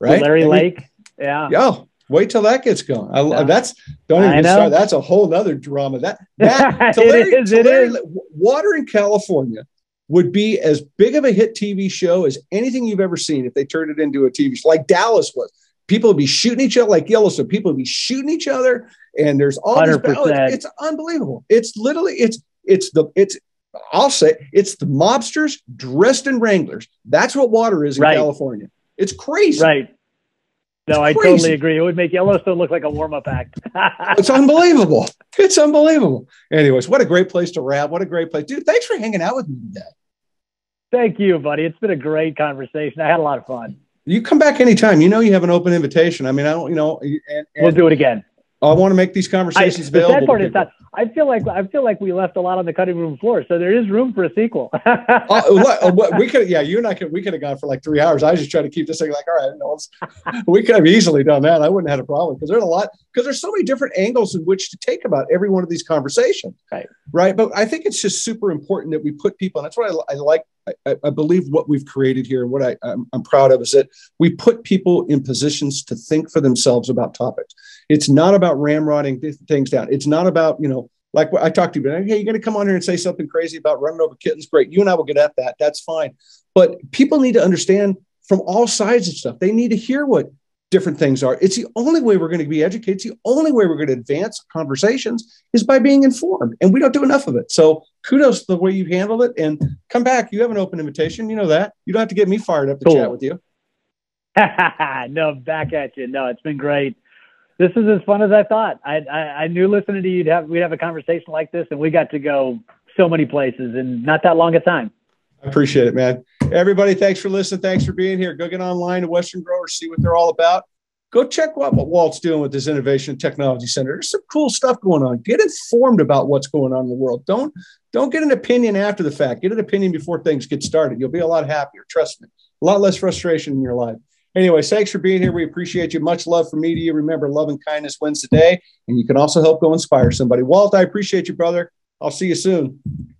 Right, Larry and Lake. We, yeah. Yo, wait till that gets going. I, yeah. That's don't even start. That's a whole other drama. That that it Larry, is. It Larry, is. Water in California would be as big of a hit T V show as anything you've ever seen if they turned it into a T V show, like Dallas was. People would be shooting each other, like Yellowstone. People would be shooting each other, and there's all this. Oh, it's, it's unbelievable. It's literally it's it's the it's. I'll say it's the mobsters dressed in Wranglers. That's what water is in right. California. It's crazy. Right. No, it's I crazy. totally agree. It would make Yellowstone look like a warm-up act. It's unbelievable. It's unbelievable. Anyways, what a great place to wrap. What a great place. Dude, thanks for hanging out with me today. Thank you, buddy. It's been a great conversation. I had a lot of fun. You come back anytime. You know you have an open invitation. I mean, I don't, you know. And, and we'll do it again. I want to make these conversations I, available. The sad part is that I feel like I feel like we left a lot on the cutting room floor, so there is room for a sequel. uh, what, what, we could, yeah, you and I could, we could have gone for like three hours. I was just trying to keep this thing like, all right, no, let's, we could have easily done that. I wouldn't have had a problem, because there's a lot, because there's so many different angles in which to take about every one of these conversations, right? Right, but I think it's just super important that we put people, and that's what I, I like. I, I believe what we've created here and what I, I'm, I'm proud of is that we put people in positions to think for themselves about topics. It's not about ramrodding th- things down. It's not about, you know, like I talked to you about, hey, you're going to come on here and say something crazy about running over kittens. Great. You and I will get at that. That's fine. But people need to understand from all sides of stuff. They need to hear what different things are. It's the only way we're going to be educated. It's the only way we're going to advance conversations is by being informed. And we don't do enough of it. So kudos to the way you handled it, and come back. You have an open invitation. You know that. You don't have to get me fired up to cool. chat with you. No, back at you. No, it's been great. This is as fun as I thought. I, I, I knew listening to you, you'd have, we'd have a conversation like this, and we got to go so many places in not that long a time. I appreciate it, man. Everybody, thanks for listening. Thanks for being here. Go get online to Western Growers, see what they're all about. Go check what, what Walt's doing with this Innovation Technology Center. There's some cool stuff going on. Get informed about what's going on in the world. Don't, don't get an opinion after the fact. Get an opinion before things get started. You'll be a lot happier. Trust me. a lot less frustration in your life. Anyway, thanks for being here. We appreciate you. Much love from me to you. Remember, love and kindness wins the day, and you can also help go inspire somebody. Walt, I appreciate you, brother. I'll see you soon.